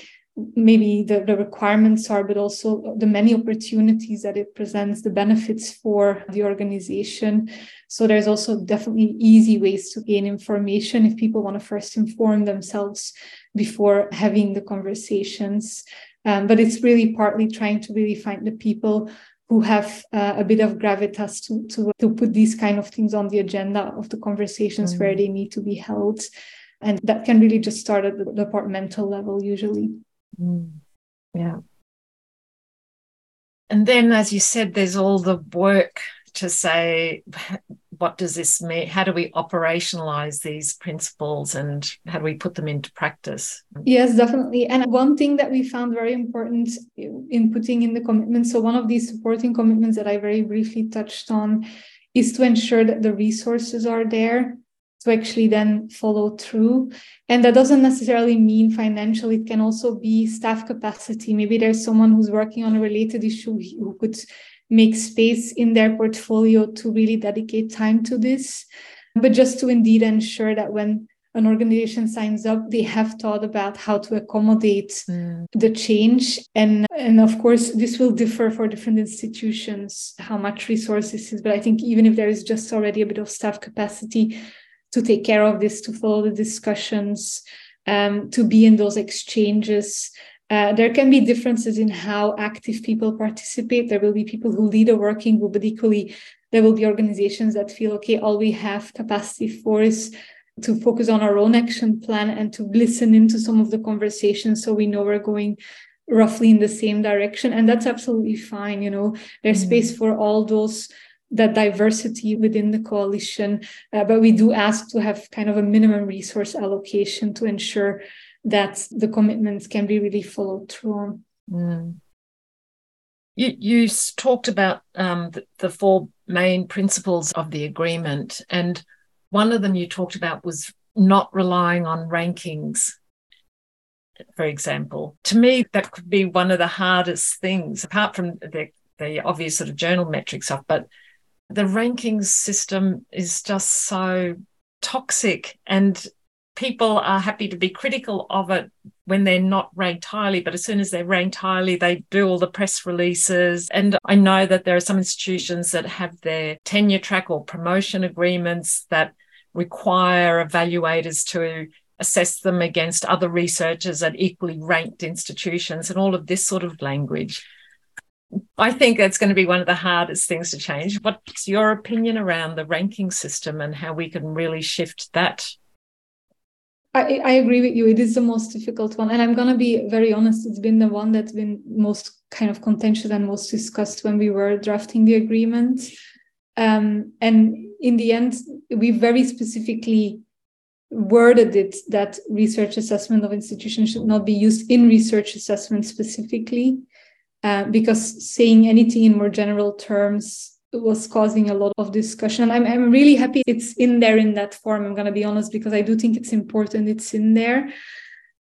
maybe the, the requirements are, but also the many opportunities that it presents, the benefits for the organization. So there's also definitely easy ways to gain information if people want to first inform themselves before having the conversations. Um, but it's really partly trying to really find the people who have uh, a bit of gravitas to, to, to put these kind of things on the agenda of the conversations mm-hmm. where they need to be held. And that can really just start at the departmental level usually. Mm. Yeah. And then, as you said, there's all the work to say, what does this mean? How do we operationalize these principles and how do we put them into practice? Yes, definitely. And one thing that we found very important in putting in the commitment, so one of these supporting commitments that I very briefly touched on, is to ensure that the resources are there to actually then follow through. And that doesn't necessarily mean financial. It can also be staff capacity. Maybe there's someone who's working on a related issue who could make space in their portfolio to really dedicate time to this. But just to indeed ensure that when an organization signs up, they have thought about how to accommodate mm. the change. And, and of course, this will differ for different institutions, how much resources is. But I think even if there is just already a bit of staff capacity, to take care of this, to follow the discussions, um, to be in those exchanges. Uh, there can be differences in how active people participate. There will be people who lead a working group, but equally there will be organizations that feel, okay, all we have capacity for is to focus on our own action plan and to listen into some of the conversations so we know we're going roughly in the same direction. And that's absolutely fine. You know, there's mm. space for all those that diversity within the coalition, uh, but we do ask to have kind of a minimum resource allocation to ensure that the commitments can be really followed through on. Mm. You, you talked about um, the, the four main principles of the agreement, and one of them you talked about was not relying on rankings, for example. To me, that could be one of the hardest things, apart from the, the obvious sort of journal metric stuff, but the ranking system is just so toxic, and people are happy to be critical of it when they're not ranked highly, but as soon as they're ranked highly, they do all the press releases. And I know that there are some institutions that have their tenure track or promotion agreements that require evaluators to assess them against other researchers at equally ranked institutions and all of this sort of language. I think that's going to be one of the hardest things to change. What's your opinion around the ranking system and how we can really shift that? I, I agree with you. It is the most difficult one. And I'm going to be very honest. It's been the one that's been most kind of contentious and most discussed when we were drafting the agreement. Um, and in the end, we very specifically worded it that research assessment of institutions should not be used in research assessment specifically. uh, because saying anything in more general terms was causing a lot of discussion. I'm, I'm really happy it's in there in that form, I'm going to be honest, because I do think it's important it's in there.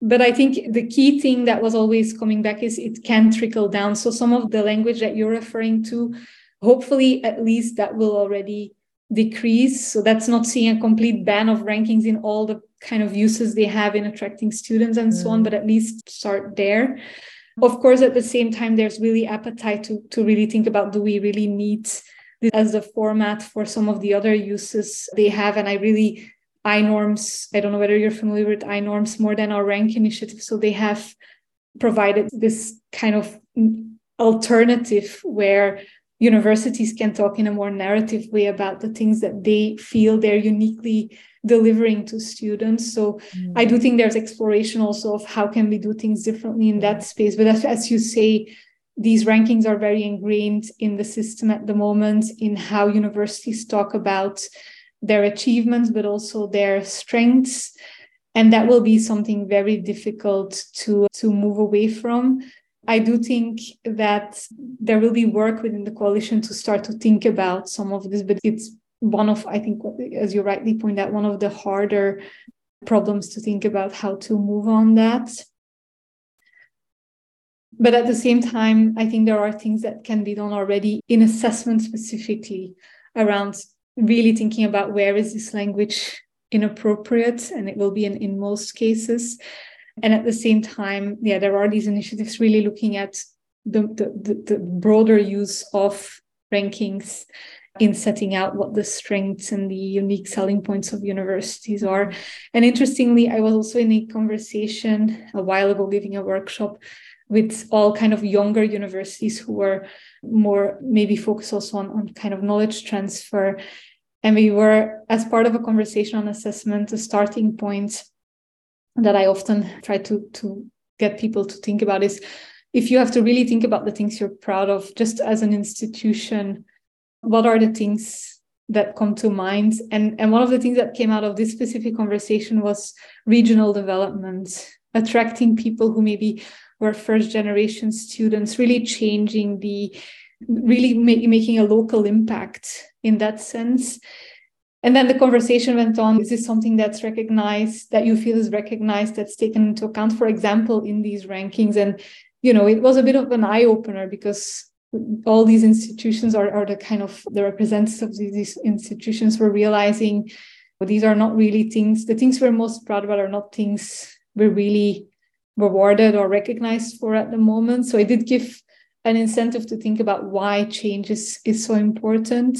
But I think the key thing that was always coming back is it can trickle down. So some of the language that you're referring to, hopefully at least that will already decrease. So that's not seeing a complete ban of rankings in all the kind of uses they have in attracting students and mm-hmm. so on, but at least start there. Of course, at the same time, there's really appetite to, to really think about, do we really need this as the format for some of the other uses they have? And I really... iNorms, I don't know whether you're familiar with iNorms, more than our rank initiative. So they have provided this kind of alternative where universities can talk in a more narrative way about the things that they feel they're uniquely delivering to students. So mm-hmm. I do think there's exploration also of how can we do things differently in that space. But as, as you say, these rankings are very ingrained in the system at the moment, in how universities talk about their achievements, but also their strengths. And that will be something very difficult to, to move away from. I do think that there will be work within the coalition to start to think about some of this, but it's one of, I think, as you rightly point out, one of the harder problems to think about how to move on that. But at the same time, I think there are things that can be done already in assessment specifically around really thinking about where is this language inappropriate, and it will be in, in most cases. And at the same time, yeah, there are these initiatives really looking at the, the, the broader use of rankings in setting out what the strengths and the unique selling points of universities are. And interestingly, I was also in a conversation a while ago giving a workshop with all kind of younger universities who were more maybe focused also on, on kind of knowledge transfer. And we were, as part of a conversation on assessment, the starting point that I often try to, to get people to think about is, if you have to really think about the things you're proud of, just as an institution, what are the things that come to mind? And, and one of the things that came out of this specific conversation was regional development, attracting people who maybe were first generation students, really changing the, really make, making a local impact in that sense. And then the conversation went on, is this something that's recognized, that you feel is recognized, that's taken into account, for example, in these rankings? And, you know, it was a bit of an eye-opener, because all these institutions are, are the kind of, the representatives of these institutions were realizing, well, these are not really things, the things we're most proud about are not things we're really rewarded or recognized for at the moment. So it did give an incentive to think about why change is, is so important.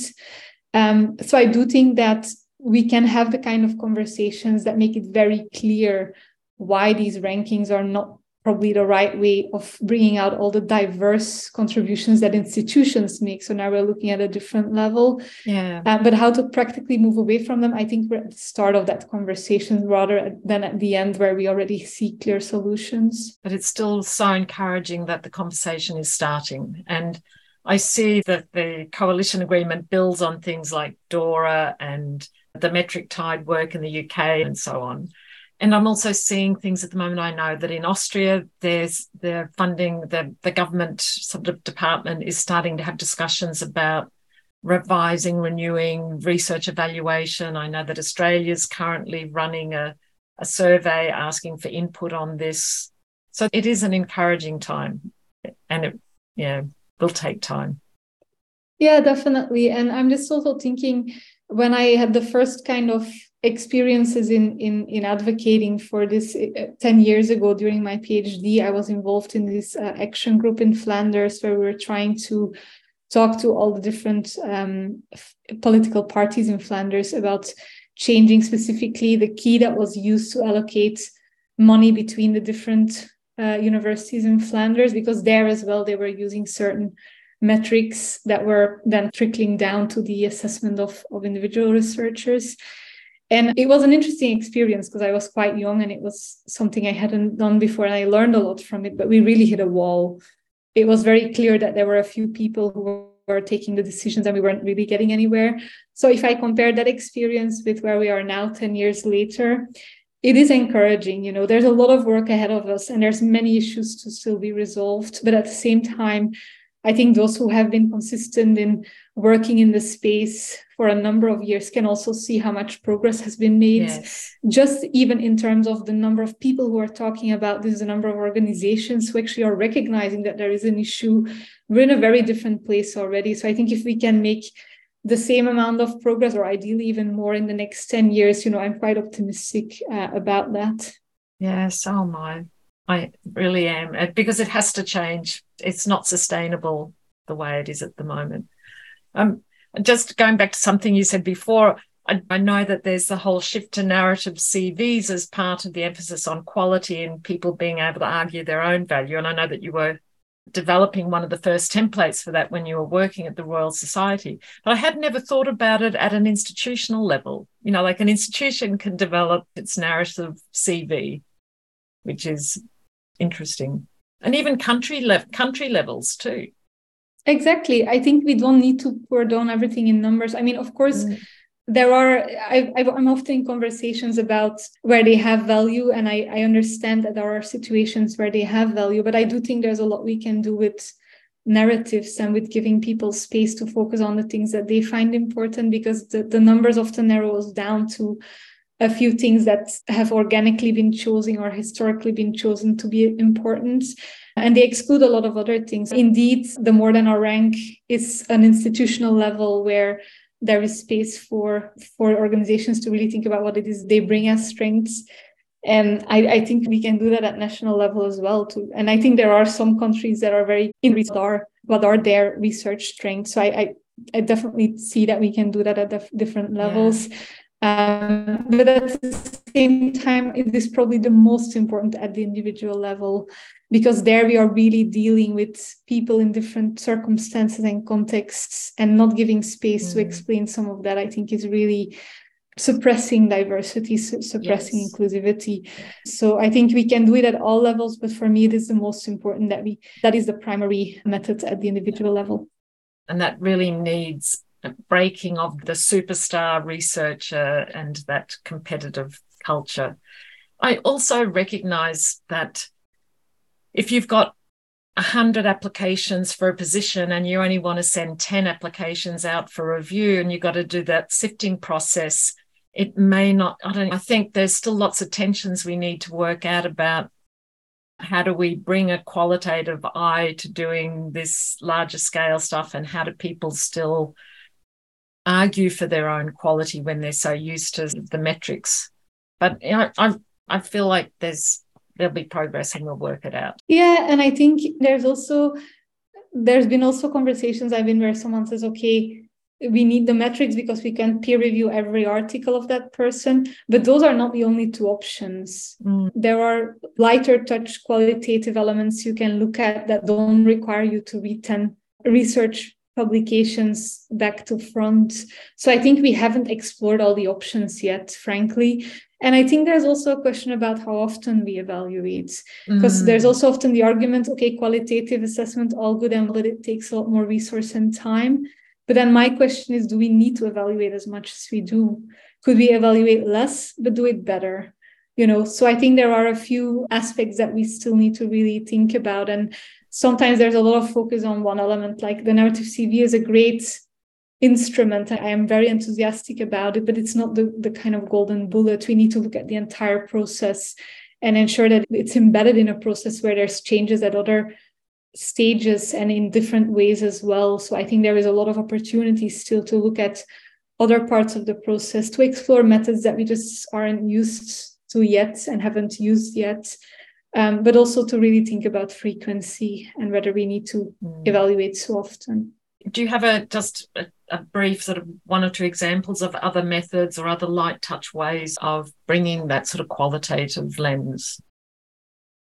Um, so I do think that we can have the kind of conversations that make it very clear why these rankings are not probably the right way of bringing out all the diverse contributions that institutions make. So now we're looking at a different level, yeah. Uh, but how to practically move away from them, I think we're at the start of that conversation rather than at the end where we already see clear solutions. But it's still so encouraging that the conversation is starting. And I see that the coalition agreement builds on things like DORA and the Metric Tide work in the U K and so on. And I'm also seeing things at the moment. I know that in Austria, there's the funding, the, the government sort of department is starting to have discussions about revising, renewing research evaluation. I know that Australia's currently running a, a survey asking for input on this. So it is an encouraging time, and it yeah, will take time. Yeah, definitely. And I'm just also thinking, when I had the first kind of experiences in, in, in advocating for this uh, ten years ago during my PhD, I was involved in this uh, action group in Flanders where we were trying to talk to all the different um, f- political parties in Flanders about changing specifically the key that was used to allocate money between the different uh, universities in Flanders, because there as well they were using certain metrics that were then trickling down to the assessment of, of individual researchers. And it was an interesting experience because I was quite young and it was something I hadn't done before, and I learned a lot from it, but we really hit a wall. It was very clear that there were a few people who were taking the decisions and we weren't really getting anywhere. So if I compare that experience with where we are now ten years later, it is encouraging. You know, there's a lot of work ahead of us and there's many issues to still be resolved. But at the same time, I think those who have been consistent in working in the space for a number of years can also see how much progress has been made. Yes. Just even in terms of the number of people who are talking about this, the number of organizations who actually are recognizing that there is an issue. We're in a very different place already. So I think if we can make the same amount of progress, or ideally even more, in the next ten years, you know, I'm quite optimistic uh, about that. Yes, oh my. I really am, because it has to change. It's not sustainable the way it is at the moment. Um, just going back to something you said before, I, I know that there's the whole shift to narrative C Vs as part of the emphasis on quality and people being able to argue their own value. And I know that you were developing one of the first templates for that when you were working at the Royal Society. But I had never thought about it at an institutional level. You know, like an institution can develop its narrative C V, which is interesting. And even country le- country levels too. Exactly. I think we don't need to pour down everything in numbers. I mean, of course, mm. there are, I, I'm often in conversations about where they have value, and I, I understand that there are situations where they have value, but I do think there's a lot we can do with narratives and with giving people space to focus on the things that they find important, because the, the numbers often narrows down to a few things that have organically been chosen or historically been chosen to be important. And they exclude a lot of other things. Indeed, the more than our rank is an institutional level where there is space for, for organizations to really think about what it is they bring as strengths. And I, I think we can do that at national level as well too. And I think there are some countries that are very in regard what are their research strengths. So I, I, I definitely see that we can do that at def- different levels. Yeah. Um, but at the same time, it is probably the most important at the individual level, because there we are really dealing with people in different circumstances and contexts, and not giving space mm. to explain some of that, I think, is really suppressing diversity, su- suppressing yes. inclusivity. So I think we can do it at all levels, but for me, it is the most important that we, that is the primary method at the individual level. And that really needs breaking of the superstar researcher and that competitive culture. I also recognise that if you've got one hundred applications for a position and you only want to send ten applications out for review, and you've got to do that sifting process, it may not, I don't, I think there's still lots of tensions we need to work out about how do we bring a qualitative eye to doing this larger scale stuff, and how do people still argue for their own quality when they're so used to the metrics. But you know, I I feel like there's there'll be progress and we'll work it out. Yeah, and I think there's also there's been also conversations I've been where someone says, okay, we need the metrics because we can peer review every article of that person. But those are not the only two options. Mm. There are lighter touch qualitative elements you can look at that don't require you to read ten research publications back to front. So I think we haven't explored all the options yet, frankly. And I think there's also a question about how often we evaluate, because mm. there's also often the argument, okay, qualitative assessment, all good and well, it takes a lot more resource and time. But then my question is, do we need to evaluate as much as we do? Could we evaluate less, but do it better? You know, so I think there are a few aspects that we still need to really think about. And sometimes there's a lot of focus on one element, like the narrative C V is a great instrument. I am very enthusiastic about it, but it's not the, the kind of golden bullet. We need to look at the entire process and ensure that it's embedded in a process where there's changes at other stages and in different ways as well. So I think there is a lot of opportunity still to look at other parts of the process, to explore methods that we just aren't used to yet and haven't used yet. Um, but also to really think about frequency and whether we need to mm. evaluate so often. Do you have a just a, a brief sort of one or two examples of other methods or other light touch ways of bringing that sort of qualitative lens?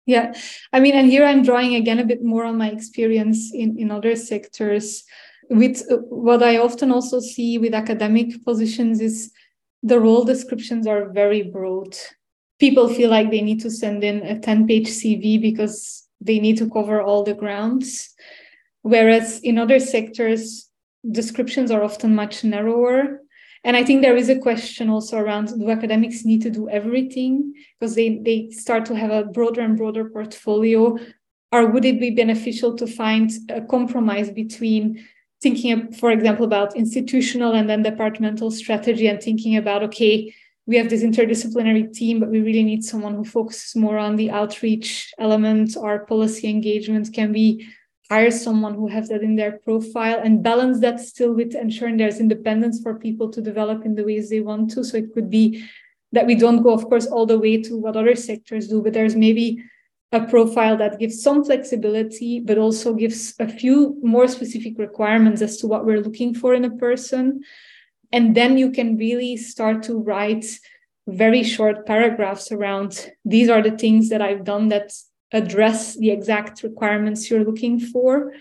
Yeah, I mean, and here I'm drawing again a bit more on my experience in, in other sectors. With uh, what I often also see with academic positions is the role descriptions are very broad. People feel like they need to send in a ten-page C V because they need to cover all the grounds. Whereas in other sectors, descriptions are often much narrower. And I think there is a question also around, do academics need to do everything? Because they, they start to have a broader and broader portfolio. Or would it be beneficial to find a compromise between thinking, for example, about institutional and then departmental strategy, and thinking about, okay, we have this interdisciplinary team, but we really need someone who focuses more on the outreach element or policy engagement. Can we hire someone who has that in their profile, and balance that still with ensuring there's independence for people to develop in the ways they want to? So it could be that we don't go, of course, all the way to what other sectors do, but there's maybe a profile that gives some flexibility, but also gives a few more specific requirements as to what we're looking for in a person. And then you can really start to write very short paragraphs around, these are the things that I've done that address the exact requirements you're looking for.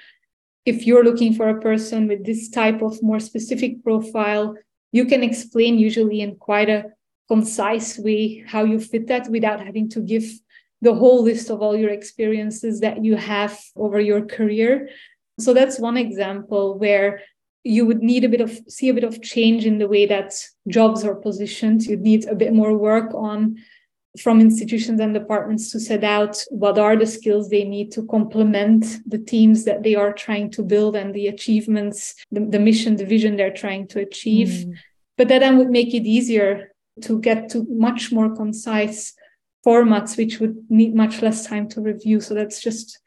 If you're looking for a person with this type of more specific profile, you can explain usually in quite a concise way how you fit that without having to give the whole list of all your experiences that you have over your career. So that's one example where you would need a bit of, see a bit of change in the way that jobs are positioned. You'd need a bit more work on from institutions and departments to set out what are the skills they need to complement the teams that they are trying to build and the achievements, the, the mission, the vision they're trying to achieve. Mm. But that then would make it easier to get to much more concise formats, which would need much less time to review. So that's just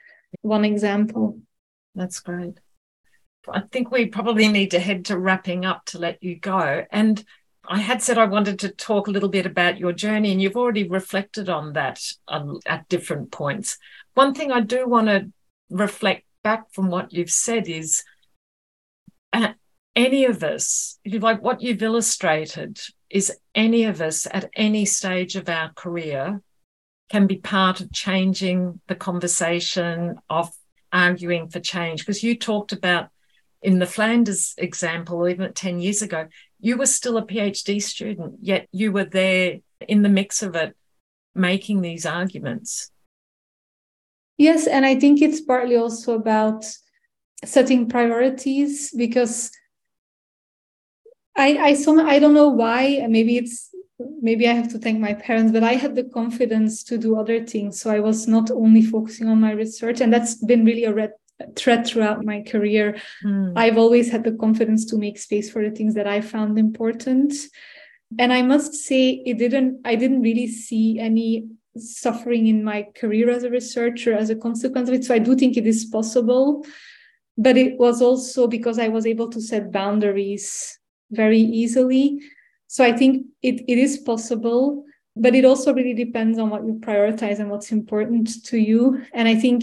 one example. That's great. I think we probably need to head to wrapping up to let you go. And I had said I wanted to talk a little bit about your journey, and you've already reflected on that um, at different points. One thing I do want to reflect back from what you've said is uh, any of us, like what you've illustrated, is any of us at any stage of our career can be part of changing the conversation, of arguing for change. Because you talked about, in the Flanders example, even ten years ago, you were still a PhD student, yet you were there in the mix of it, making these arguments. Yes, and I think it's partly also about setting priorities, because I I, some, I don't know why, maybe it's maybe I have to thank my parents, but I had the confidence to do other things. So I was not only focusing on my research, and that's been really a red thread throughout my career. Mm. I've always had the confidence to make space for the things that I found important. And I must say, it didn't, I didn't really see any suffering in my career as a researcher as a consequence of it. So I do think it is possible, but it was also because I was able to set boundaries very easily. So I think it, it is possible, but it also really depends on what you prioritize and what's important to you. And I think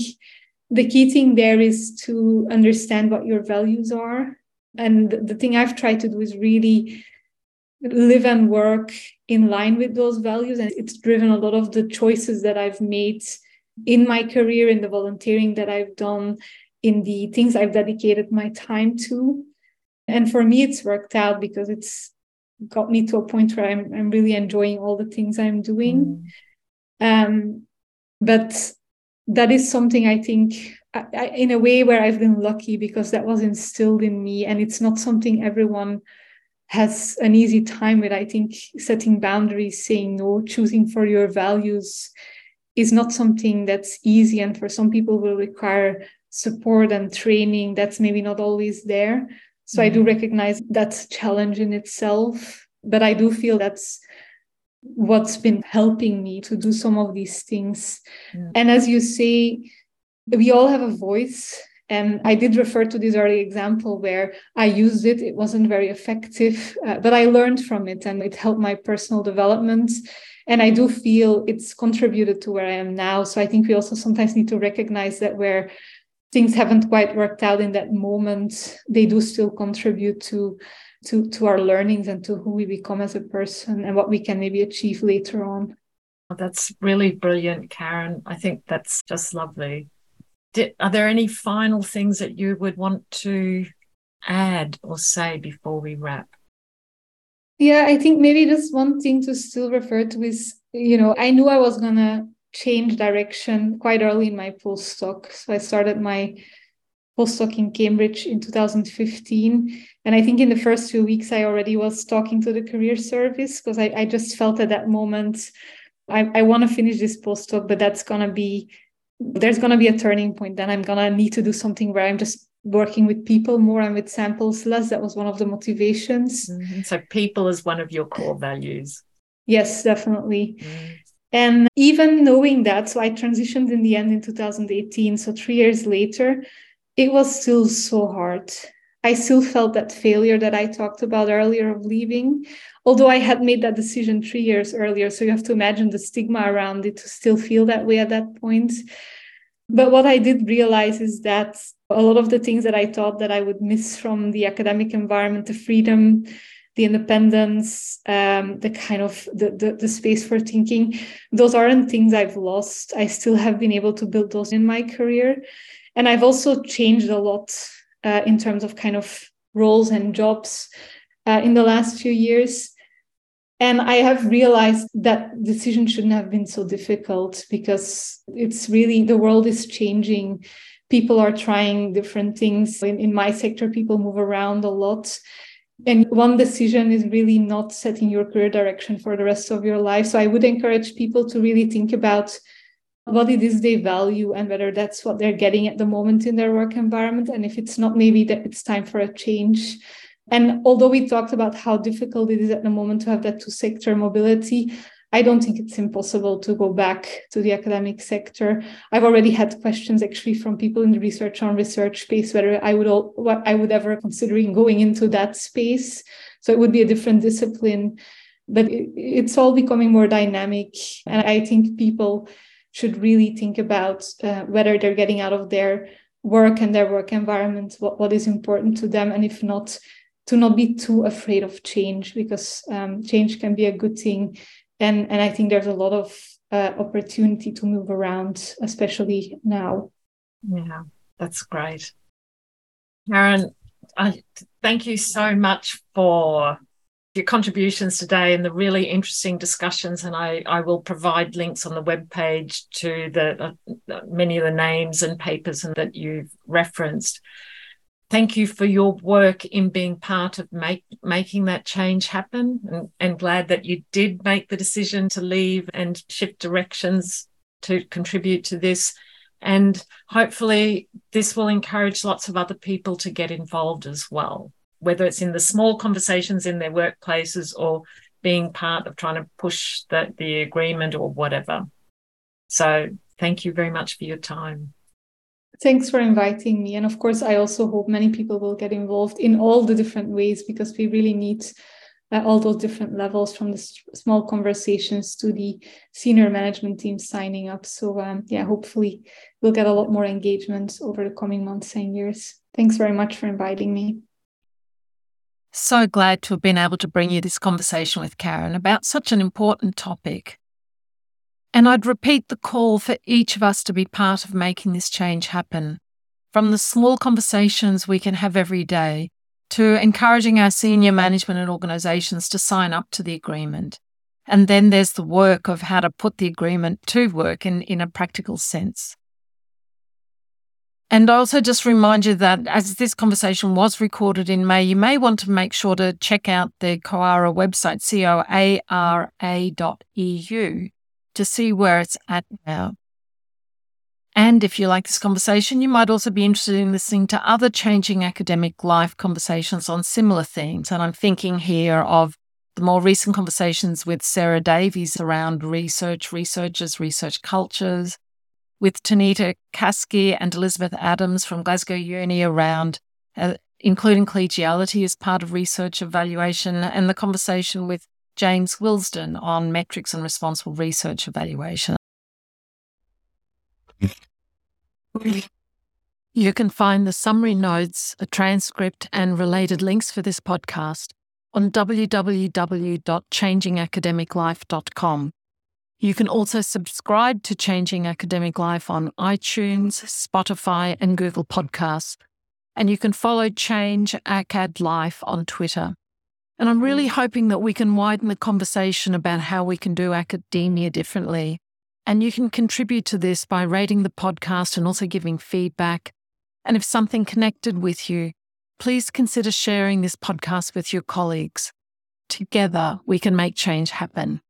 the key thing there is to understand what your values are. And the thing I've tried to do is really live and work in line with those values. And it's driven a lot of the choices that I've made in my career, in the volunteering that I've done, in the things I've dedicated my time to. And for me, it's worked out because it's got me to a point where I'm, I'm really enjoying all the things I'm doing. Mm. Um, but that is something I think, I, I, in a way, where I've been lucky, because that was instilled in me, and it's not something everyone has an easy time with. I think setting boundaries, saying no, choosing for your values is not something that's easy, and for some people will require support and training that's maybe not always there. So mm-hmm. I do recognize that challenge in itself, but I do feel that's what's been helping me to do some of these things. Yeah. And as you say, we all have a voice. And I did refer to this early example where I used it. It wasn't very effective, uh, but I learned from it and it helped my personal development. And I do feel it's contributed to where I am now. So I think we also sometimes need to recognize that where things haven't quite worked out in that moment, they do still contribute to To, to our learnings and to who we become as a person and what we can maybe achieve later on. Well, that's really brilliant, Karen. I think that's just lovely. Did, are there any final things that you would want to add or say before we wrap? Yeah, I think maybe just one thing to still refer to is, you know, I knew I was going to change direction quite early in my postdoc. So I started my postdoc in Cambridge in two thousand fifteen. And I think in the first few weeks, I already was talking to the career service because I, I just felt at that moment, I, I want to finish this postdoc, but that's going to be, there's going to be a turning point. Then I'm going to need to do something where I'm just working with people more and with samples less. That was one of the motivations. Mm-hmm. So people is one of your core values. Yes, definitely. Mm. And even knowing that, so I transitioned in the end in two thousand eighteen. So three years later, it was still so hard. I still felt that failure that I talked about earlier of leaving, although I had made that decision three years earlier. So you have to imagine the stigma around it to still feel that way at that point. But what I did realize is that a lot of the things that I thought that I would miss from the academic environment, the freedom, the independence, um, the kind of the, the, the space for thinking, those aren't things I've lost. I still have been able to build those in my career. And I've also changed a lot uh, in terms of kind of roles and jobs uh, in the last few years. And I have realized that decision shouldn't have been so difficult because it's really, the world is changing. People are trying different things. In, in my sector, people move around a lot. And one decision is really not setting your career direction for the rest of your life. So I would encourage people to really think about what it is they value and whether that's what they're getting at the moment in their work environment. And if it's not, maybe that it's time for a change. And although we talked about how difficult it is at the moment to have that two-sector mobility, I don't think it's impossible to go back to the academic sector. I've already had questions actually from people in the research on research space whether I would all, what I would ever considering going into that space. So it would be a different discipline, but it, it's all becoming more dynamic. And I think people should really think about uh, whether they're getting out of their work and their work environment, what, what is important to them, and if not, to not be too afraid of change because um, change can be a good thing. And, and I think there's a lot of uh, opportunity to move around, especially now. Yeah, that's great. Karen, I thank you so much for your contributions today and the really interesting discussions. And I, I will provide links on the webpage to the uh, many of the names and papers that you've referenced. Thank you for your work in being part of make, making that change happen, and, and glad that you did make the decision to leave and shift directions to contribute to this. And hopefully this will encourage lots of other people to get involved as well, whether it's in the small conversations in their workplaces or being part of trying to push the, the agreement or whatever. So thank you very much for your time. Thanks for inviting me. And of course, I also hope many people will get involved in all the different ways because we really need uh, all those different levels from the s- small conversations to the senior management team signing up. So um, yeah, hopefully we'll get a lot more engagement over the coming months and years. Thanks very much for inviting me. So glad to have been able to bring you this conversation with Karen about such an important topic. And I'd repeat the call for each of us to be part of making this change happen, from the small conversations we can have every day to encouraging our senior management and organisations to sign up to the agreement. And then there's the work of how to put the agreement to work in, in a practical sense. And I also just remind you that as this conversation was recorded in May, you may want to make sure to check out the COARA website, C O A R A dot E U. to see where it's at now. And if you like this conversation, you might also be interested in listening to other changing academic life conversations on similar themes. And I'm thinking here of the more recent conversations with Sarah Davies around research, researchers, research cultures, with Tanita Kasky and Elizabeth Adams from Glasgow Uni around uh, including collegiality as part of research evaluation, and the conversation with James Wilsden on metrics and responsible research evaluation. You can find the summary notes, a transcript, and related links for this podcast on w w w dot changing academic life dot com. You can also subscribe to Changing Academic Life on iTunes, Spotify, and Google Podcasts. And you can follow Change Acad Life on Twitter. And I'm really hoping that we can widen the conversation about how we can do academia differently. And you can contribute to this by rating the podcast and also giving feedback And if something connected with you, please consider sharing this podcast with your colleagues. Together, we can make change happen.